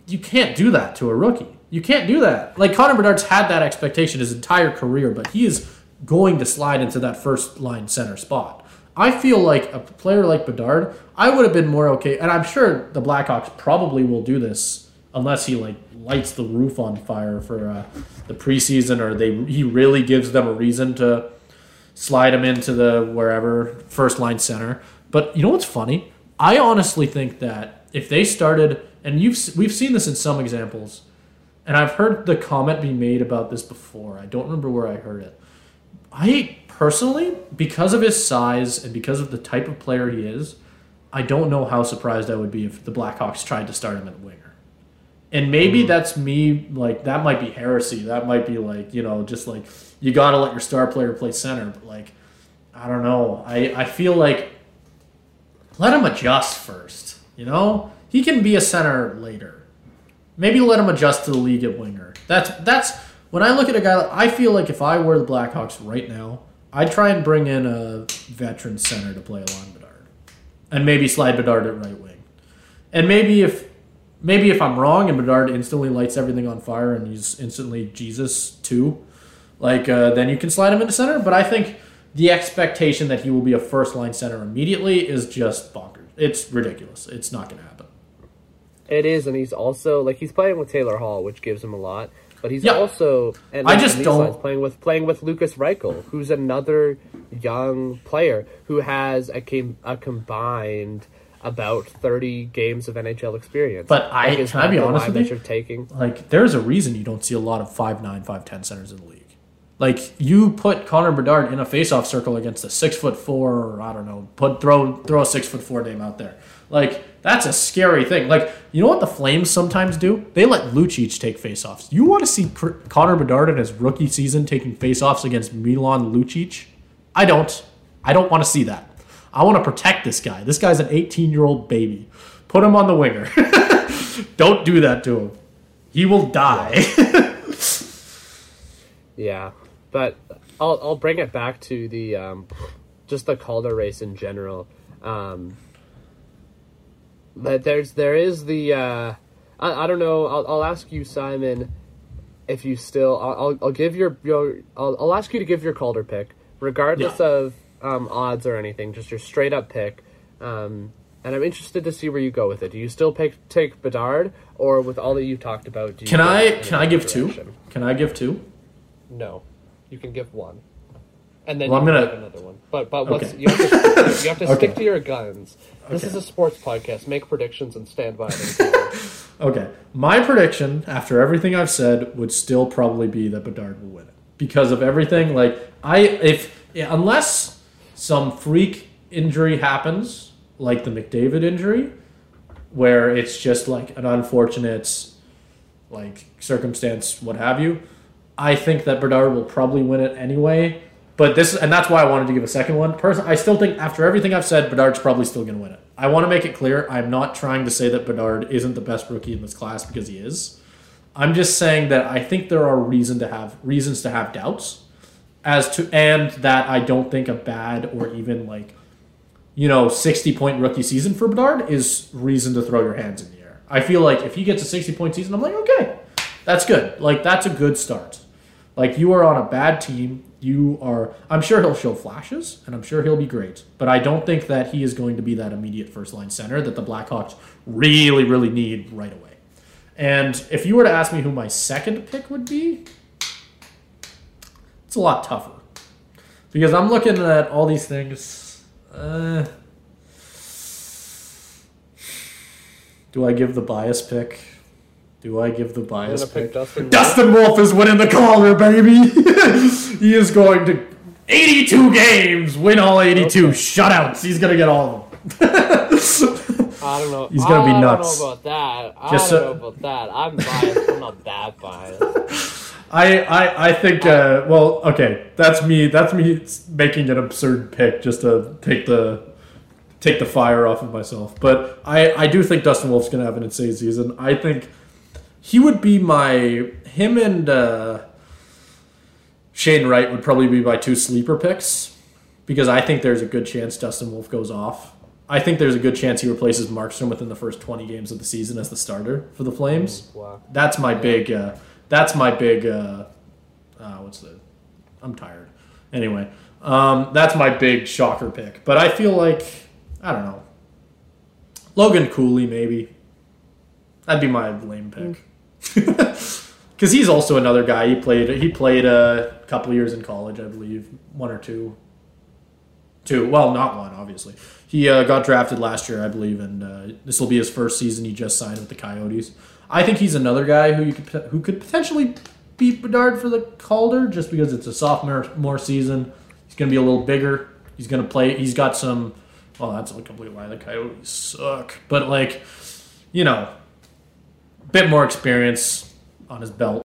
you can't do that to a rookie. You can't do that. Like, Connor Bedard's had that expectation his entire career, but he is going to slide into that first line center spot. I feel like a player like Bedard, I would have been more okay. And I'm sure the Blackhawks probably will do this unless he lights the roof on fire for the preseason, or he really gives them a reason to slide him into the wherever first line center. But you know what's funny? I honestly think that if they started, and we've seen this in some examples, and I've heard the comment be made about this before. I don't remember where I heard it. I personally, because of his size and because of the type of player he is, I don't know how surprised I would be if the Blackhawks tried to start him at winger. And maybe that's me, that might be heresy. That might be you got to let your star player play center. But I don't know. I feel like let him adjust first, He can be a center later. Maybe let him adjust to the league at winger. That's when I look at a guy, I feel like if I were the Blackhawks right now, I'd try and bring in a veteran center to play along Bedard. And maybe slide Bedard at right wing. And maybe if I'm wrong and Bedard instantly lights everything on fire and he's instantly Jesus too, then you can slide him into center. But I think the expectation that he will be a first-line center immediately is just bonkers. It's ridiculous. It's not going to happen. It is, and he's also he's playing with Taylor Hall, which gives him a lot. But he's also playing with Lucas Reichel, who's another young player who has a combined about 30 games of NHL experience. But can I be honest with you? That you're taking. There's a reason you don't see a lot of 5'9", 5'10" centers in the league. You put Connor Bedard in a face-off circle against a 6'4", or I don't know, throw a 6'4" name out there. That's a scary thing. You know what the Flames sometimes do? They let Lucic take face-offs. You want to see Connor Bedard in his rookie season taking face-offs against Milan Lucic? I don't. I don't want to see that. I want to protect this guy. This guy's an 18-year-old baby. Put him on the winger. Don't do that to him. He will die. Yeah. But I'll bring it back to the just the Calder race in general. But there is the I don't know. I'll ask you, Simon, if you still I'll give I'll ask you to give your Calder pick regardless of odds or anything, just your straight up pick. And I'm interested to see where you go with it. Do you still take Bedard, or with all that you talked about? Do you can I give two? Can I give two? No. You can give one. And then give another one. But you have to stick to your guns. This is a sports podcast. Make predictions and stand by them. Okay. My prediction, after everything I've said, would still probably be that Bedard will win it. Because of everything, unless some freak injury happens, like the McDavid injury, where it's just an unfortunate circumstance, what have you, I think that Bedard will probably win it anyway. But that's why I wanted to give a second one. Personally, I still think after everything I've said, Bedard's probably still going to win it. I want to make it clear, I'm not trying to say that Bedard isn't the best rookie in this class, because he is. I'm just saying that I think there are reasons to have doubts and that I don't think a bad or even 60-point rookie season for Bedard is reason to throw your hands in the air. I feel like if he gets a 60-point season, I'm okay. That's good. That's a good start. You are on a bad team. I'm sure he'll show flashes, and I'm sure he'll be great. But I don't think that he is going to be that immediate first-line center that the Blackhawks really, really need right away. And if you were to ask me who my second pick would be, it's a lot tougher. Because I'm looking at all these things. Do I give the bias pick? Dustin Wolf is winning the Calder, baby. He is going to 82 games, win all 82 shutouts. He's going to get all of them. I don't know. He's going to be nuts. I don't know about that. I'm biased. I'm not that biased. I think, that's me making an absurd pick just to take the fire off of myself. But I do think Dustin Wolf's going to have an insane season. I think he would be him and Shane Wright would probably be my two sleeper picks, because I think there's a good chance Dustin Wolf goes off. I think there's a good chance he replaces Markstrom within the first 20 games of the season as the starter for the Flames. Wow. That's my big. I'm tired. Anyway, that's my big shocker pick. But I feel like I don't know. Logan Cooley maybe. That'd be my lame pick. Because he's also another guy. He played a couple years in college, I believe, one or two. Well, not one, obviously. He got drafted last year, I believe, and this will be his first season. He just signed with the Coyotes. I think he's another guy who could potentially beat Bedard for the Calder, just because it's a sophomore season. He's going to be a little bigger. He's going to play. He's got some. Well, that's a complete lie. The Coyotes suck, but a bit more experience on his belt.